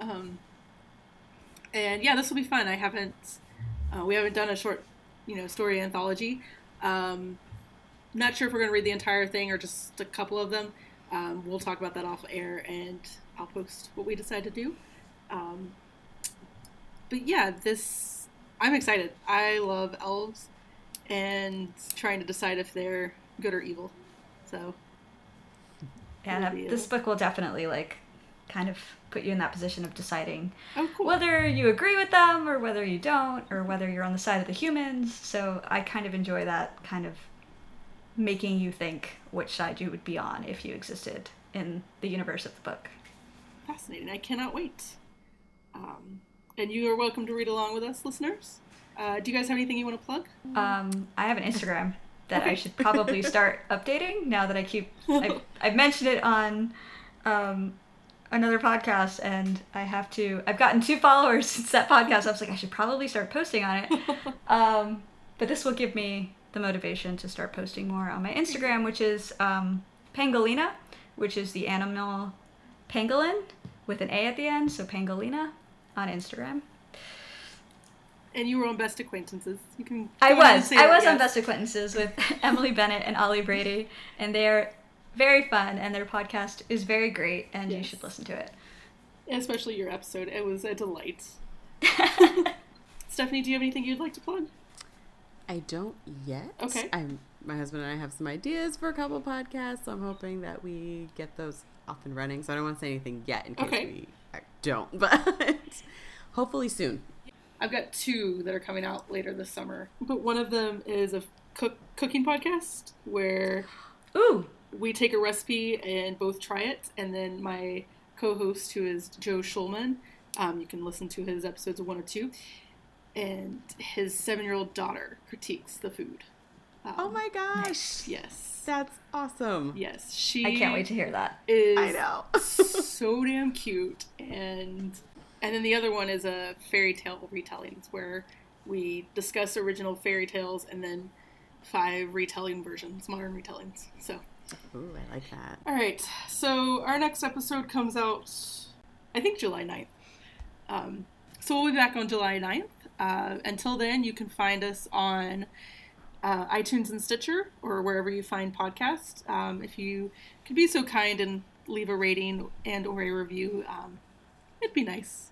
And yeah, this will be fun. I haven't, we haven't done a short, story anthology. Not sure if we're going to read the entire thing or just a couple of them. We'll talk about that off air, and I'll post what we decide to do. But yeah, I'm excited. I love elves and trying to decide if they're good or evil. So yeah, this book will definitely kind of put you in that position of deciding whether you agree with them or whether you don't, or whether you're on the side of the humans. So I kind of enjoy that kind of making you think which side you would be on if you existed in the universe of the book. Fascinating. I cannot wait. And you are welcome to read along with us, listeners. Do you guys have anything you want to plug? I have an Instagram that I should probably start updating now that I've mentioned it on another podcast, and I've gotten 2 followers since that podcast. I was like, I should probably start posting on it. But this will give me the motivation to start posting more on my Instagram, which is Pangolina, which is the animal pangolin with an A at the end, so Pangolina on Instagram. And you were on Best Acquaintances. I was on Best Acquaintances with Emily Bennett and Ollie Brady, and they're very fun, and their podcast is very great, and you should listen to it. Especially your episode. It was a delight. Stephanie, do you have anything you'd like to plug? I don't yet. Okay. My husband and I have some ideas for a couple podcasts, so I'm hoping that we get those off and running. So I don't want to say anything yet in case I don't, but hopefully soon. I've got 2 that are coming out later this summer, but one of them is a cooking podcast where we take a recipe and both try it, and then my co-host, who is Joe Schulman, you can listen to his episodes 1 or 2, and his 7-year-old daughter critiques the food. Oh my gosh. Yes. That's awesome. Yes. I can't wait to hear that. I know. So damn cute. And then the other one is a fairy tale retellings, where we discuss original fairy tales and then 5 retelling versions, modern retellings. So. Ooh, I like that. All right. So our next episode comes out, I think, July 9th. So we'll be back on July 9th. Until then, you can find us on iTunes and Stitcher, or wherever you find podcasts. If you could be so kind and leave a rating and or a review, it'd be nice.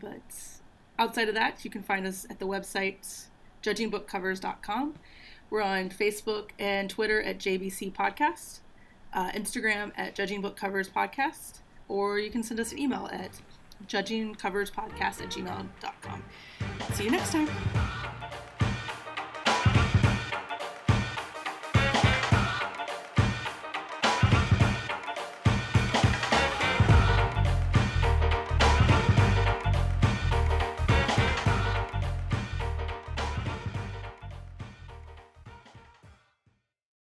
But outside of that, you can find us at the website judgingbookcovers.com. We're on Facebook and Twitter at JBC Podcast, Instagram at judgingbookcoverspodcast, or you can send us an email at judgingcoverspodcast@gmail.com. See you next time.